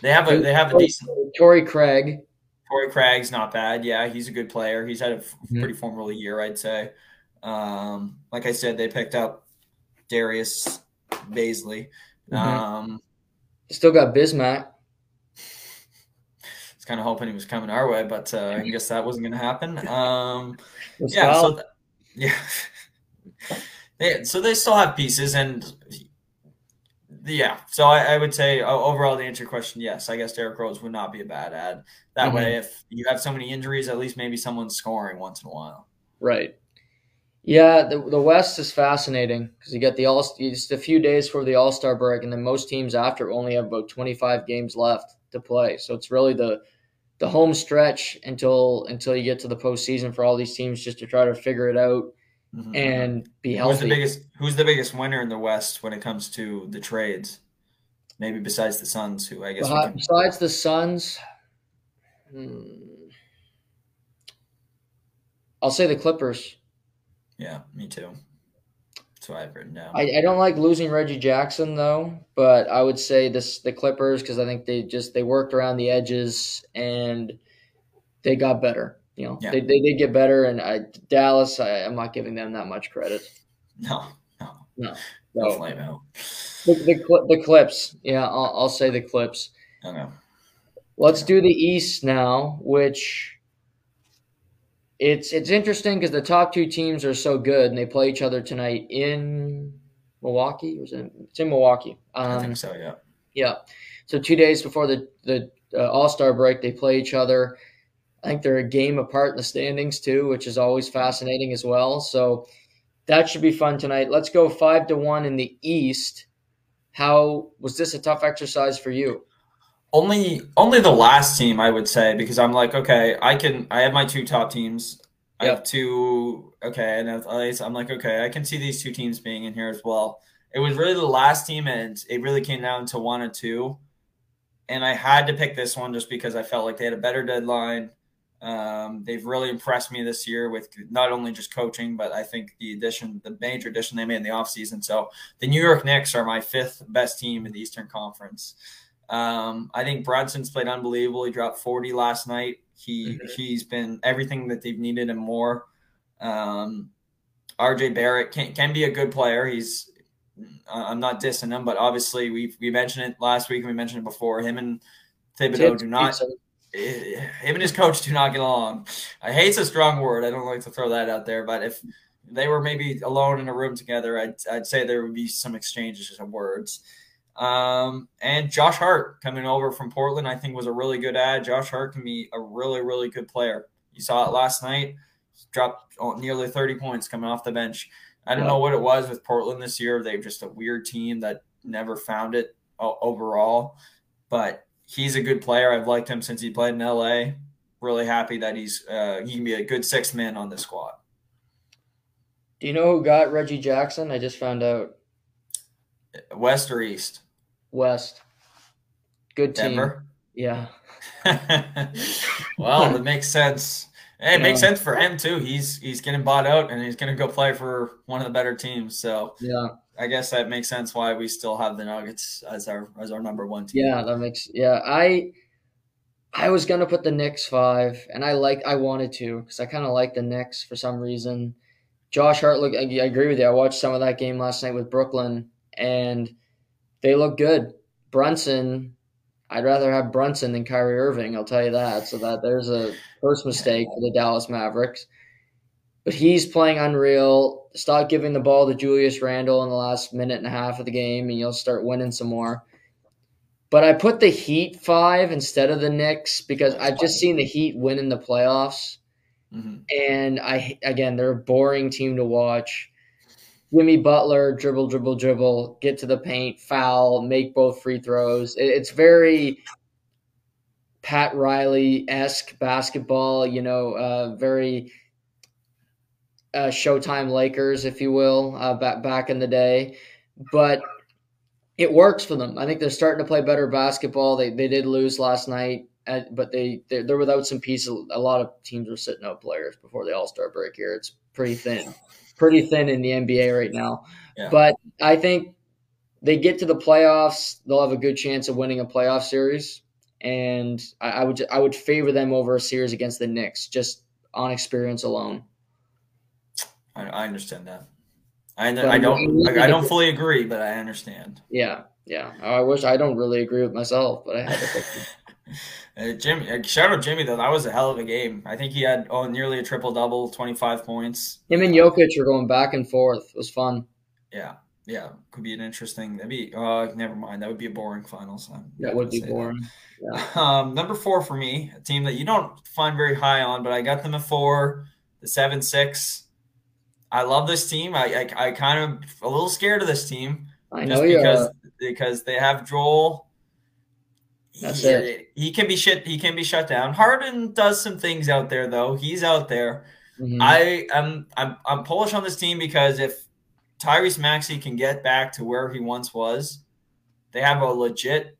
They have a decent Torrey Craig. Torrey Craig's not bad. Yeah, he's a good player. He's had a pretty formidable year, I'd say. Like I said, they picked up Darius Bazley. Still got Bismack. I was kind of hoping he was coming our way, but I guess that wasn't going to happen. So they still have pieces, and yeah, so I would say overall to answer your question, yes, I guess Derrick Rose would not be a bad ad. That way, if you have so many injuries, at least maybe someone's scoring once in a while. Right. Yeah, the West is fascinating because you get just a few days for the All-Star break, and then most teams after only have about 25 games left to play. So it's really the home stretch until you get to the postseason for all these teams just to try to figure it out. Mm-hmm. And be healthy. Who's the biggest winner in the West when it comes to the trades? Maybe besides the Suns, who I guess besides the Suns, I'll say the Clippers. Yeah, me too. That's what I've written down. I don't like losing Reggie Jackson though, but I would say the Clippers because I think they worked around the edges and they got better. You know, they did get better, and Dallas, I'm not giving them that much credit. No. Don't flame out. The Clips. Yeah, I'll say the Clips. I know. Let's do the East now, which It's interesting because the top two teams are so good, and they play each other tonight in Milwaukee. It's in Milwaukee. I think so, yeah. Yeah. So 2 days before the All-Star break, they play each other. I think they're a game apart in the standings too, which is always fascinating as well. So that should be fun tonight. Let's go 5-1 in the East. How was this a tough exercise for you? Only the last team, I would say, because I'm like, okay, I have my two top teams. Yep. I have two. Okay. And I'm like, okay, I can see these two teams being in here as well. It was really the last team, and it really came down to one or two. And I had to pick this one just because I felt like they had a better deadline. They've really impressed me this year with not only just coaching, but I think the major addition they made in the offseason. So the New York Knicks are my fifth best team in the Eastern Conference. I think Brunson's played unbelievable. He dropped 40 last night. He's been everything that they've needed and more. RJ Barrett can be a good player. I'm not dissing him, but obviously we mentioned it last week and we mentioned it before. Him and Thibodeau him and his coach do not get along. I hate's a strong word. I don't like to throw that out there, but if they were maybe alone in a room together, I'd say there would be some exchanges of words. And Josh Hart coming over from Portland, I think was a really good add. Josh Hart can be a really, really good player. You saw it last night. He dropped nearly 30 points coming off the bench. I don't know what it was with Portland this year. They're just a weird team that never found it overall, but he's a good player. I've liked him since he played in LA. Really happy that he can be a good sixth man on this squad. Do you know who got Reggie Jackson? I just found out. West or East? West. Good team. Denver? Yeah. Well, that makes sense. Hey, it makes sense for him too. He's getting bought out and he's going to go play for one of the better teams. So yeah, I guess that makes sense why we still have the Nuggets as our number one team. Yeah, that makes. Yeah, I was going to put the Knicks 5, and I wanted to because I kind of like the Knicks for some reason. Josh Hart, look, I agree with you. I watched some of that game last night with Brooklyn, and they look good. Brunson, I'd rather have Brunson than Kyrie Irving, I'll tell you that. So that there's a first mistake for the Dallas Mavericks. But he's playing unreal. Stop giving the ball to Julius Randle in the last minute and a half of the game, and you'll start winning some more. But I put the Heat 5 instead of the Knicks because I've just seen the Heat win in the playoffs. Mm-hmm. And, again, they're a boring team to watch. Jimmy Butler, dribble, dribble, dribble, get to the paint, foul, make both free throws. It's very Pat Riley-esque basketball, very Showtime Lakers, if you will, back in the day. But it works for them. I think they're starting to play better basketball. They did lose last night, but they're without some pieces. A lot of teams are sitting out players before the All-Star break here. It's pretty thin. Pretty thin in the NBA right now. Yeah. But I think they get to the playoffs, they'll have a good chance of winning a playoff series. And I would favor them over a series against the Knicks, just on experience alone. I understand that. I don't fully agree, but I understand. Yeah. I don't really agree with myself, but I had to pick Jimmy, shout out Jimmy though. That was a hell of a game. I think he had nearly a triple-double, 25 points. Him and Jokic were going back and forth. It was fun. Yeah. Could be an interesting. That'd be. Never mind. That would be a boring finals. That would be boring. Yeah. Number 4 for me, a team that you don't find very high on, but I got them at 4. The 7-6. I love this team. I kind of a little scared of this team. I know you are. Because they have Joel. He can be shut down. Harden does some things out there though. He's out there. Mm-hmm. I'm bullish on this team because if Tyrese Maxey can get back to where he once was, they have a legit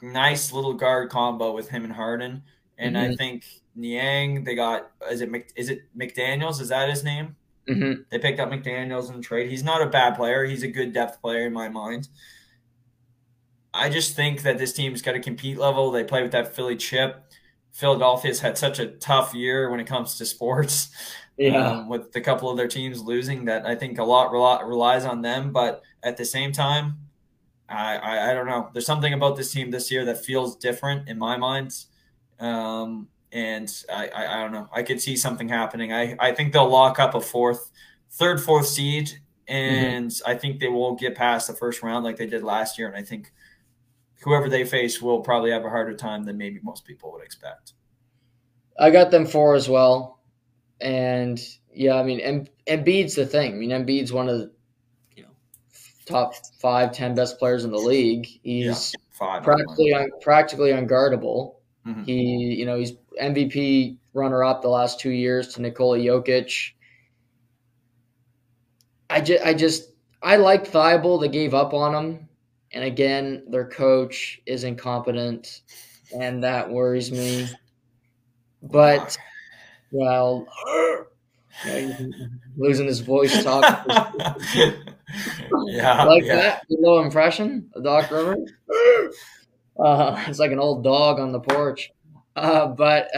nice little guard combo with him and Harden. And mm-hmm. I think Niang, they got is it McDaniels? Is that his name? Mm-hmm. They picked up McDaniels in the trade. He's not a bad player. He's a good depth player in my mind. I just think that this team's got a compete level. They play with that Philly chip. Philadelphia's had such a tough year when it comes to sports, with a couple of their teams losing that I think a lot relies on them. But at the same time, I don't know. There's something about this team this year that feels different in my mind. And I don't know. I could see something happening. I think they'll lock up a third, fourth seed. And I think they will get past the first round like they did last year. And I think whoever they face will probably have a harder time than maybe most people would expect. I got them four as well. And yeah, I mean, Embiid's the thing. I mean, Embiid's one of the top 5-10 best players in the league. He's practically unguardable. Mm-hmm. He's MVP runner-up the last 2 years to Nikola Jokic. I like Thibault. They gave up on him. And again, their coach is incompetent, and that worries me. But, well, losing his voice talk. That low impression of Doc Rivers. It's like an old dog on the porch. But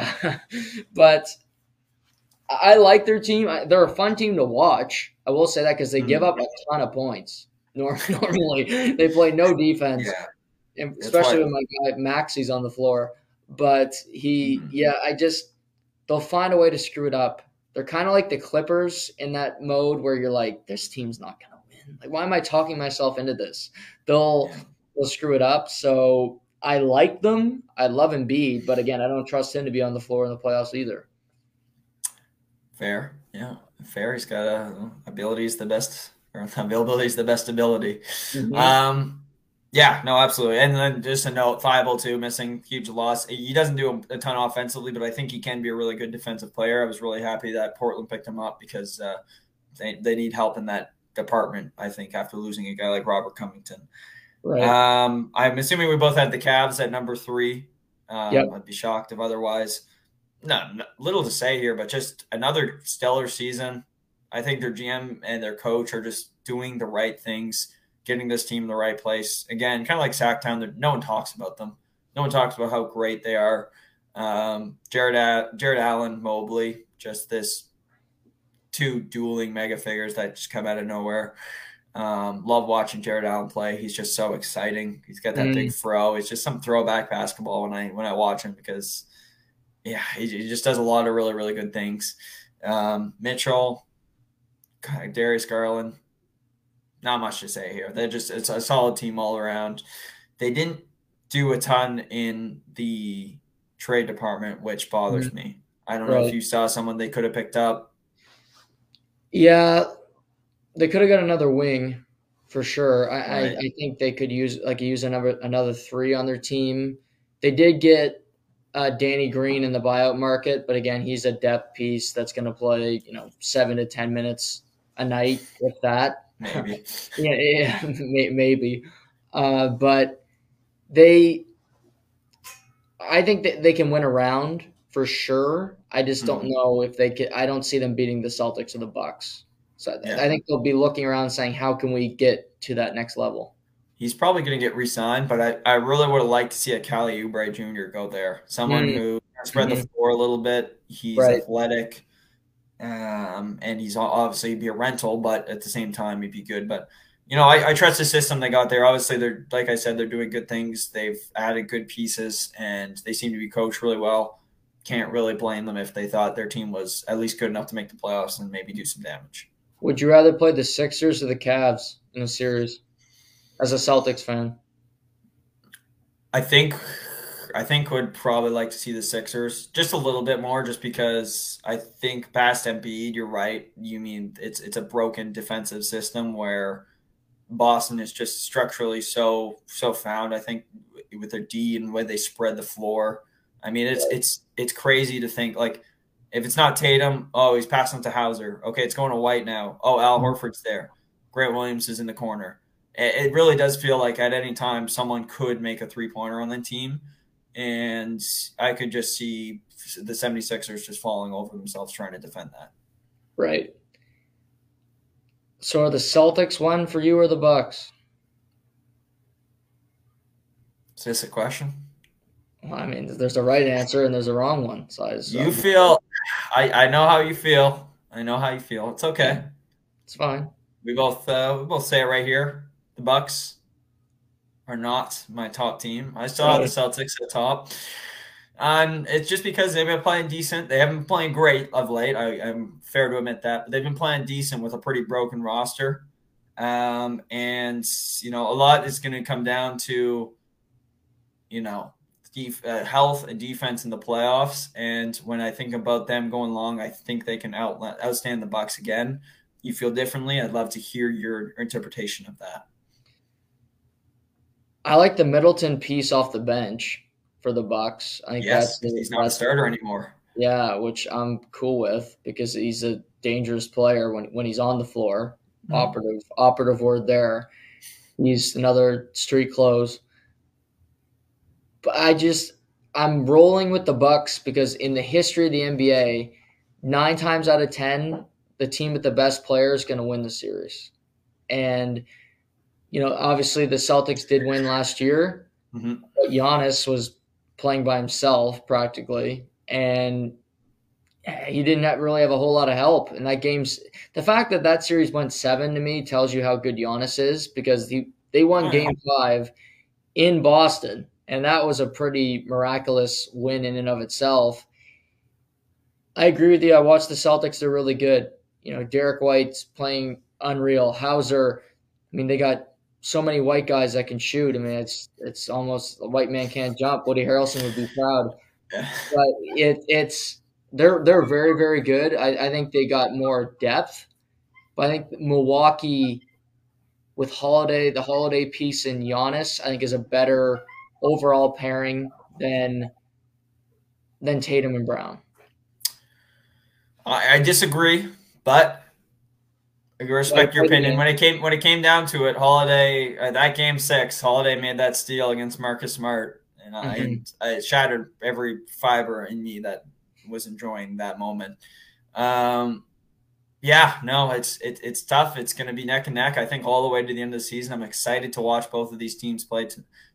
I like their team. They're a fun team to watch. I will say that because they give up a ton of points. Normally, they play no defense, especially when my guy Maxi's on the floor. But they'll find a way to screw it up. They're kind of like the Clippers in that mode where you're like, this team's not going to win. Like, why am I talking myself into this? They'll screw it up. So I like them. I love Embiid, but again, I don't trust him to be on the floor in the playoffs either. Fair. Yeah, fair. He's got availability is the best ability. Mm-hmm. Yeah, no, absolutely. And then just a note, Thibault too, missing huge loss. He doesn't do a ton offensively, but I think he can be a really good defensive player. I was really happy that Portland picked him up because they need help in that department, I think, after losing a guy like Robert Covington. Right. I'm assuming we both had the Cavs at number 3. Yep. I'd be shocked if otherwise. No, little to say here, but just another stellar season. I think their GM and their coach are just doing the right things, getting this team in the right place. Again, kind of like Sacktown, no one talks about them. No one talks about how great they are. Jared Allen, Mobley, just this two dueling mega figures that just come out of nowhere. Love watching Jared Allen play. He's just so exciting. He's got that big throw. It's just some throwback basketball when I watch him because, he just does a lot of really, really good things. Mitchell. Darius Garland, not much to say here. It's a solid team all around. They didn't do a ton in the trade department, which bothers me. I don't know if you saw someone they could have picked up. Yeah, they could have got another wing for sure. I think they could use another 3 on their team. They did get Danny Green in the buyout market, but again, he's a depth piece that's going to play 7 to 10 minutes. a night, if that. Maybe. Maybe. But I think that they can win a round for sure. I just don't know if they can. I don't see them beating the Celtics or the Bucks. So I think they'll be looking around saying, how can we get to that next level? He's probably going to get re-signed, but I really would have liked to see a Cali Oubre Jr. go there. Someone who spread the floor a little bit. He's athletic. And he's obviously he'd be a rental, but at the same time, he'd be good. But, I trust the system they got there. Obviously, like I said, they're doing good things. They've added good pieces, and they seem to be coached really well. Can't really blame them if they thought their team was at least good enough to make the playoffs and maybe do some damage. Would you rather play the Sixers or the Cavs in a series as a Celtics fan? I think would probably like to see the Sixers just a little bit more, just because I think past Embiid, you're right. You mean it's a broken defensive system where Boston is just structurally so found. I think with their D and the way they spread the floor. I mean, it's crazy to think like if it's not Tatum, oh, he's passing to Hauser. Okay, it's going to White now. Oh, Al Horford's there. Grant Williams is in the corner. It really does feel like at any time someone could make a 3-pointer on the team. And I could just see the 76ers just falling over themselves trying to defend that. Right. So are the Celtics one for you or the Bucks? Is this a question? Well, I mean, there's a right answer and there's a wrong one. So you feel – I know how you feel. I know how you feel. It's okay. It's fine. We both say it right here. The Bucks are not my top team. I still have the Celtics at top. It's just because they've been playing decent. They haven't been playing great of late. I'm fair to admit that, but they've been playing decent with a pretty broken roster. And you know, a lot is going to come down to, you know, health and defense in the playoffs. And when I think about them going long, I think they can outstand the Bucks again. You feel differently? I'd love to hear your interpretation of that. I like the Middleton piece off the bench for the Bucks. I think he's not a starter anymore. Yeah, which I'm cool with because he's a dangerous player when he's on the floor. Mm-hmm. Operative word there. He's another street close. But I'm rolling with the Bucks because in the history of the NBA, 9 times out of 10, the team with the best player is going to win the series. And, you know, obviously the Celtics did win last year. Mm-hmm. But Giannis was playing by himself practically, and he didn't really have a whole lot of help. And the fact that that series went 7 to me tells you how good Giannis is, because they won Game 5 in Boston. And that was a pretty miraculous win in and of itself. I agree with you. I watched the Celtics. They're really good. You know, Derek White's playing unreal. Hauser, I mean, they got so many white guys that can shoot. I mean, it's almost a white man can't jump. Woody Harrelson would be proud. But they're very, very good. I think they got more depth. But I think Milwaukee with the Holiday piece in Giannis, I think is a better – overall pairing than Tatum and Brown. I disagree, but I respect your opinion. When it came down to it, Holiday, that game 6, Holiday made that steal against Marcus Smart, and I shattered every fiber in me that was enjoying that moment. It's tough. It's going to be neck and neck, I think, all the way to the end of the season. I'm excited to watch both of these teams play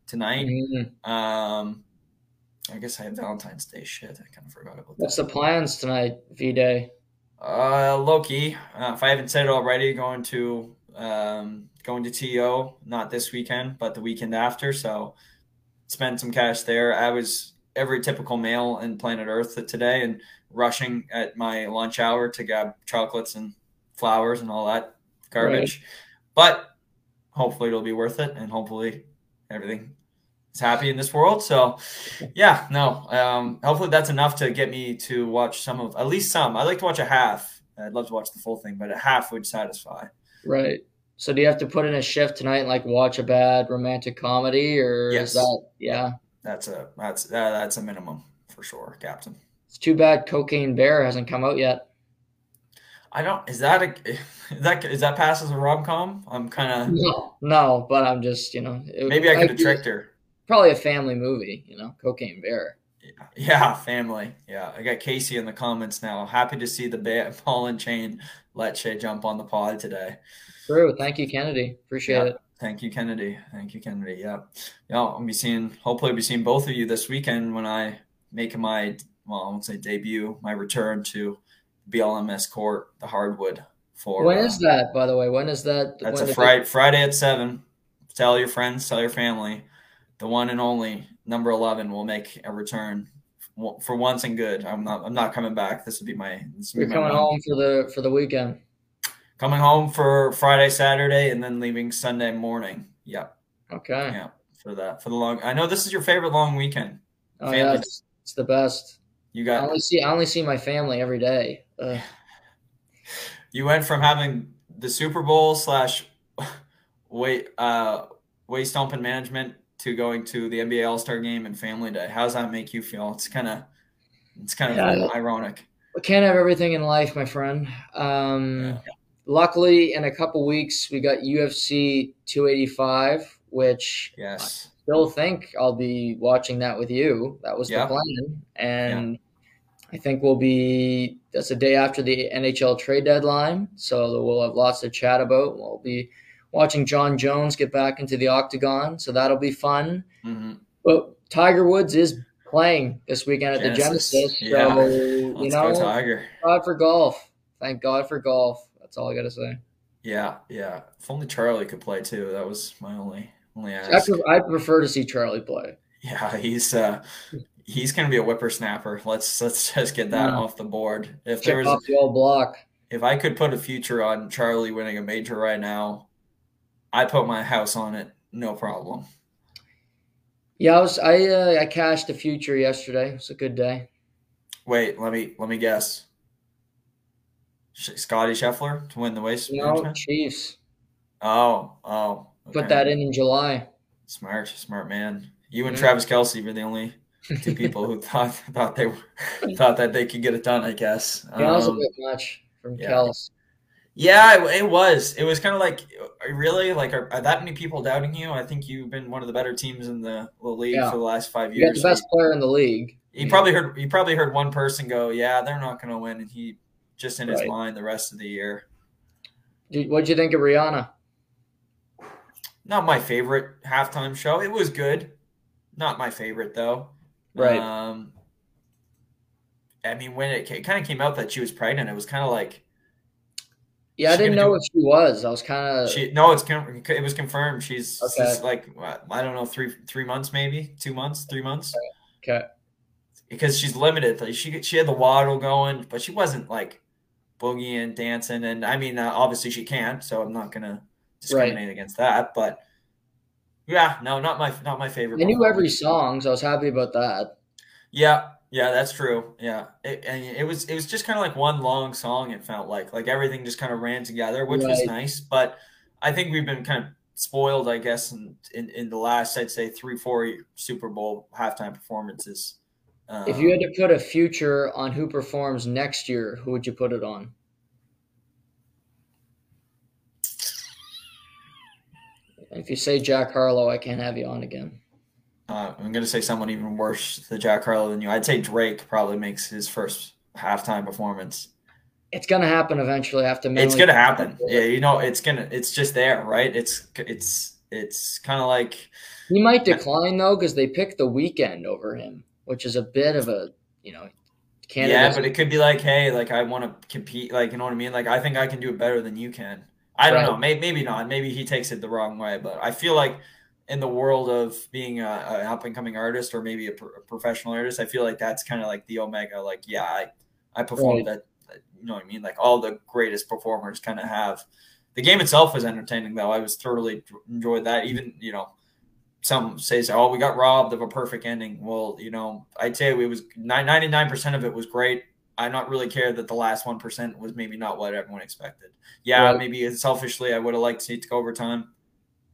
tonight. Mm-hmm. I guess I have Valentine's Day shit. I kind of forgot about that. What's the plans tonight, V-Day? Low-key. If I haven't said it already, going to TO, not this weekend, but the weekend after. So spend some cash there. I was every typical male in planet Earth today, and rushing at my lunch hour to grab chocolates and flowers and all that garbage. Right. But hopefully it'll be worth it, and hopefully everything is happy in this world. So hopefully that's enough to get me to watch at least some. I'd like to watch a half. I'd love to watch the full thing, but a half would satisfy. Right. So do you have to put in a shift tonight and like watch a bad romantic comedy, or yes. Is that, yeah. That's a minimum for sure, Captain. It's too bad Cocaine Bear hasn't come out yet. Is that passed as a rom-com? I'm kind of no, but I'm just, you know, maybe I could have tricked her. Probably a family movie, you know, Cocaine Bear. Yeah, family. Yeah, I got Casey in the comments now. Happy to see the Paul and Chain let Shay jump on the pod today. True. Thank you, Kennedy. Appreciate it. Thank you, Kennedy. Yeah. Hopefully I'll be seeing both of you this weekend when I make my return to BLMS court, the hardwood. When is that, by the way? When is that? That's Friday at 7. Tell your friends, tell your family. The one and only number 11 will make a return for once and good. I'm not coming back. Home for the weekend. Coming home for Friday, Saturday, and then leaving Sunday morning. Yep. Okay. Yeah. I know this is your favorite long weekend. Oh, yeah, it's the best. I only see my family every day. Ugh. You went from having the Super Bowl / waist dumping management to going to the NBA All-Star Game and Family Day. How does that make you feel? It's kind of ironic. We can't have everything in life, my friend. Luckily, in a couple weeks, we got UFC 285, which yes. I still think I'll be watching that with you. That was the plan. And I think that's a day after the NHL trade deadline. So we'll have lots to chat about. We'll be watching John Jones get back into the octagon. So that'll be fun. Mm-hmm. But Tiger Woods is playing this weekend at the Genesis. Yeah. So, go Tiger. Thank God for golf. That's all I got to say. Yeah. If only Charlie could play too. That was my only ask. I prefer to see Charlie play. Yeah, he's he's going to be a whippersnapper. Let's just get that off the board. If there was off the old block. If I could put a future on Charlie winning a major right now, I put my house on it, no problem. Yeah, I cashed a future yesterday. It was a good day. Wait, let me guess. Scotty Scheffler to win the Waste Management? No, Chiefs. Oh. Okay. Put that in July. Smart man. You and Travis Kelce were the only two people who thought that they could get it done, I guess. That was a bit much from Kelce. Yeah, it was. It was kind of like, really? Like, are that many people doubting you? I think you've been one of the better teams in the league for the last 5 years. You're the best player in the league. You probably heard one person go, yeah, they're not going to win, and he just in his mind the rest of the year. What'd you think of Rihanna? Not my favorite halftime show. It was good. Not my favorite, though. Right. I mean, when it kind of came out that she was pregnant, it was kind of like, yeah, I didn't know what she was. I was kind of it was confirmed. She's like, I don't know, three months, maybe 2 months, 3 months. Okay. Because she's limited. Like, she had the waddle going, but she wasn't like boogieing, dancing. And I mean, obviously she can't, so I'm not going to discriminate against that. But yeah, no, not my favorite. I knew every song, so I was happy about that. Yeah, that's true. Yeah, it was just kind of like one long song. It felt like everything just kind of ran together, which was nice. But I think we've been kind of spoiled, I guess, in the last, I'd say, 3-4 Super Bowl halftime performances. If you had to put a future on who performs next year, who would you put it on? If you say Jack Harlow, I can't have you on again. I'm going to say someone even worse than Jack Harlow than you. I'd say Drake probably makes his first halftime performance. It's going to happen eventually. It's going to happen. Yeah, you know, it's just there, right? It's kind of like he might decline though, because they picked The Weeknd over him, which is a bit of a, you know, candidate. Yeah, but it could be like, hey, like I want to compete, like, you know what I mean? Like I think I can do it better than you can. I don't know. Maybe not. Maybe he takes it the wrong way, but I feel like in the world of being an up-and-coming artist or maybe a professional artist, I feel like that's kind of like the omega. Like, yeah, I performed that, you know what I mean? Like all the greatest performers kind of have. The game itself was entertaining, though. I was thoroughly enjoyed that. Even, you know, some say, oh, we got robbed of a perfect ending. Well, you know, I'd say it was 99% of it was great. I not really care that the last 1% was maybe not what everyone expected. Yeah, maybe selfishly I would have liked to see it to go overtime.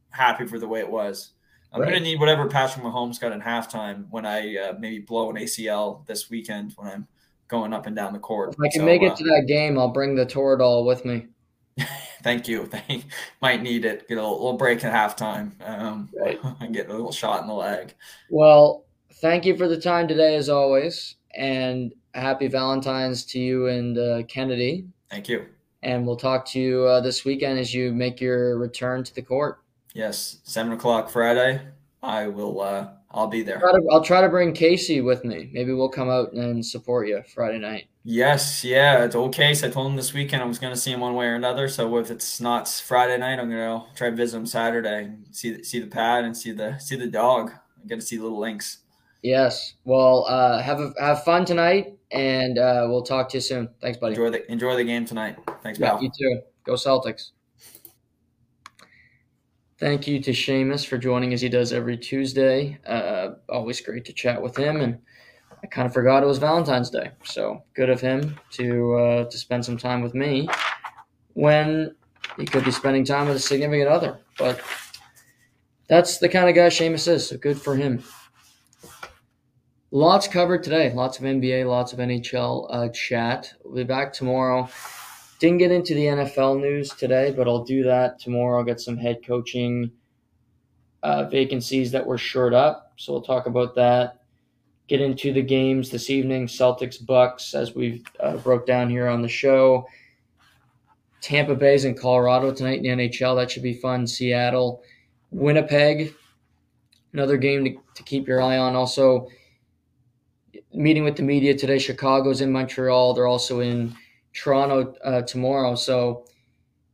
Happy for the way it was. I'm going to need whatever Patrick Mahomes got in halftime when I maybe blow an ACL this weekend when I'm going up and down the court. If I can make it to that game, I'll bring the Toradol with me. Thank you. They might need it. Get a little break at halftime. I get a little shot in the leg. Well, thank you for the time today as always. And happy Valentine's to you and Kennedy. Thank you. And we'll talk to you this weekend as you make your return to the court. Yes, 7:00 Friday. I will. I'll be there. I'll try to bring Casey with me. Maybe we'll come out and support you Friday night. Yes, yeah, it's old Case. I told him this weekend I was going to see him one way or another. So if it's not Friday night, I'm going to try to visit him Saturday. And see the pad and see the dog. I'm going to see little Lynx. Yes. Well, have fun tonight, and we'll talk to you soon. Thanks, buddy. Enjoy the game tonight. Thanks, pal. You too. Go Celtics. Thank you to Seamus for joining as he does every Tuesday. Always great to chat with him. And I kind of forgot it was Valentine's Day. So good of him to spend some time with me when he could be spending time with a significant other. But that's the kind of guy Seamus is, so good for him. Lots covered today. Lots of NBA, lots of NHL chat. We'll be back tomorrow. Didn't get into the NFL news today, but I'll do that tomorrow. I'll get some head coaching vacancies that were shored up, so we'll talk about that. Get into the games this evening, Celtics-Bucks, as we've broke down here on the show. Tampa Bay's in Colorado tonight in the NHL. That should be fun. Seattle, Winnipeg, another game to keep your eye on. Also, meeting with the media today. Chicago's in Montreal. They're also in Toronto tomorrow. So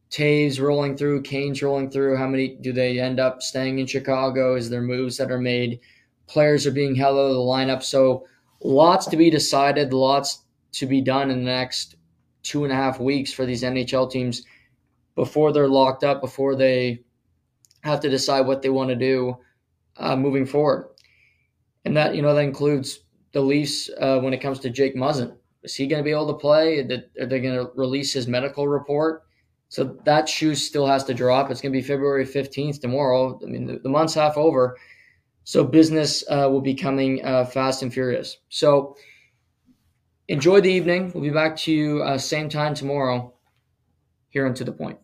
Taves rolling through, Kane's rolling through. How many do they end up staying in Chicago? Is there moves that are made? Players are being held out of the lineup. So Lots to be decided, lots to be done in the next 2.5 weeks for these NHL teams before they're locked up, before they have to decide what they want to do moving forward. And that, you know, that includes the Leafs when it comes to Jake Muzzin. Is he going to be able to play? Are they going to release his medical report? So that shoe still has to drop. It's going to be February 15th tomorrow. I mean, the month's half over. So business will be coming fast and furious. So enjoy the evening. We'll be back to you same time tomorrow here on To The Point.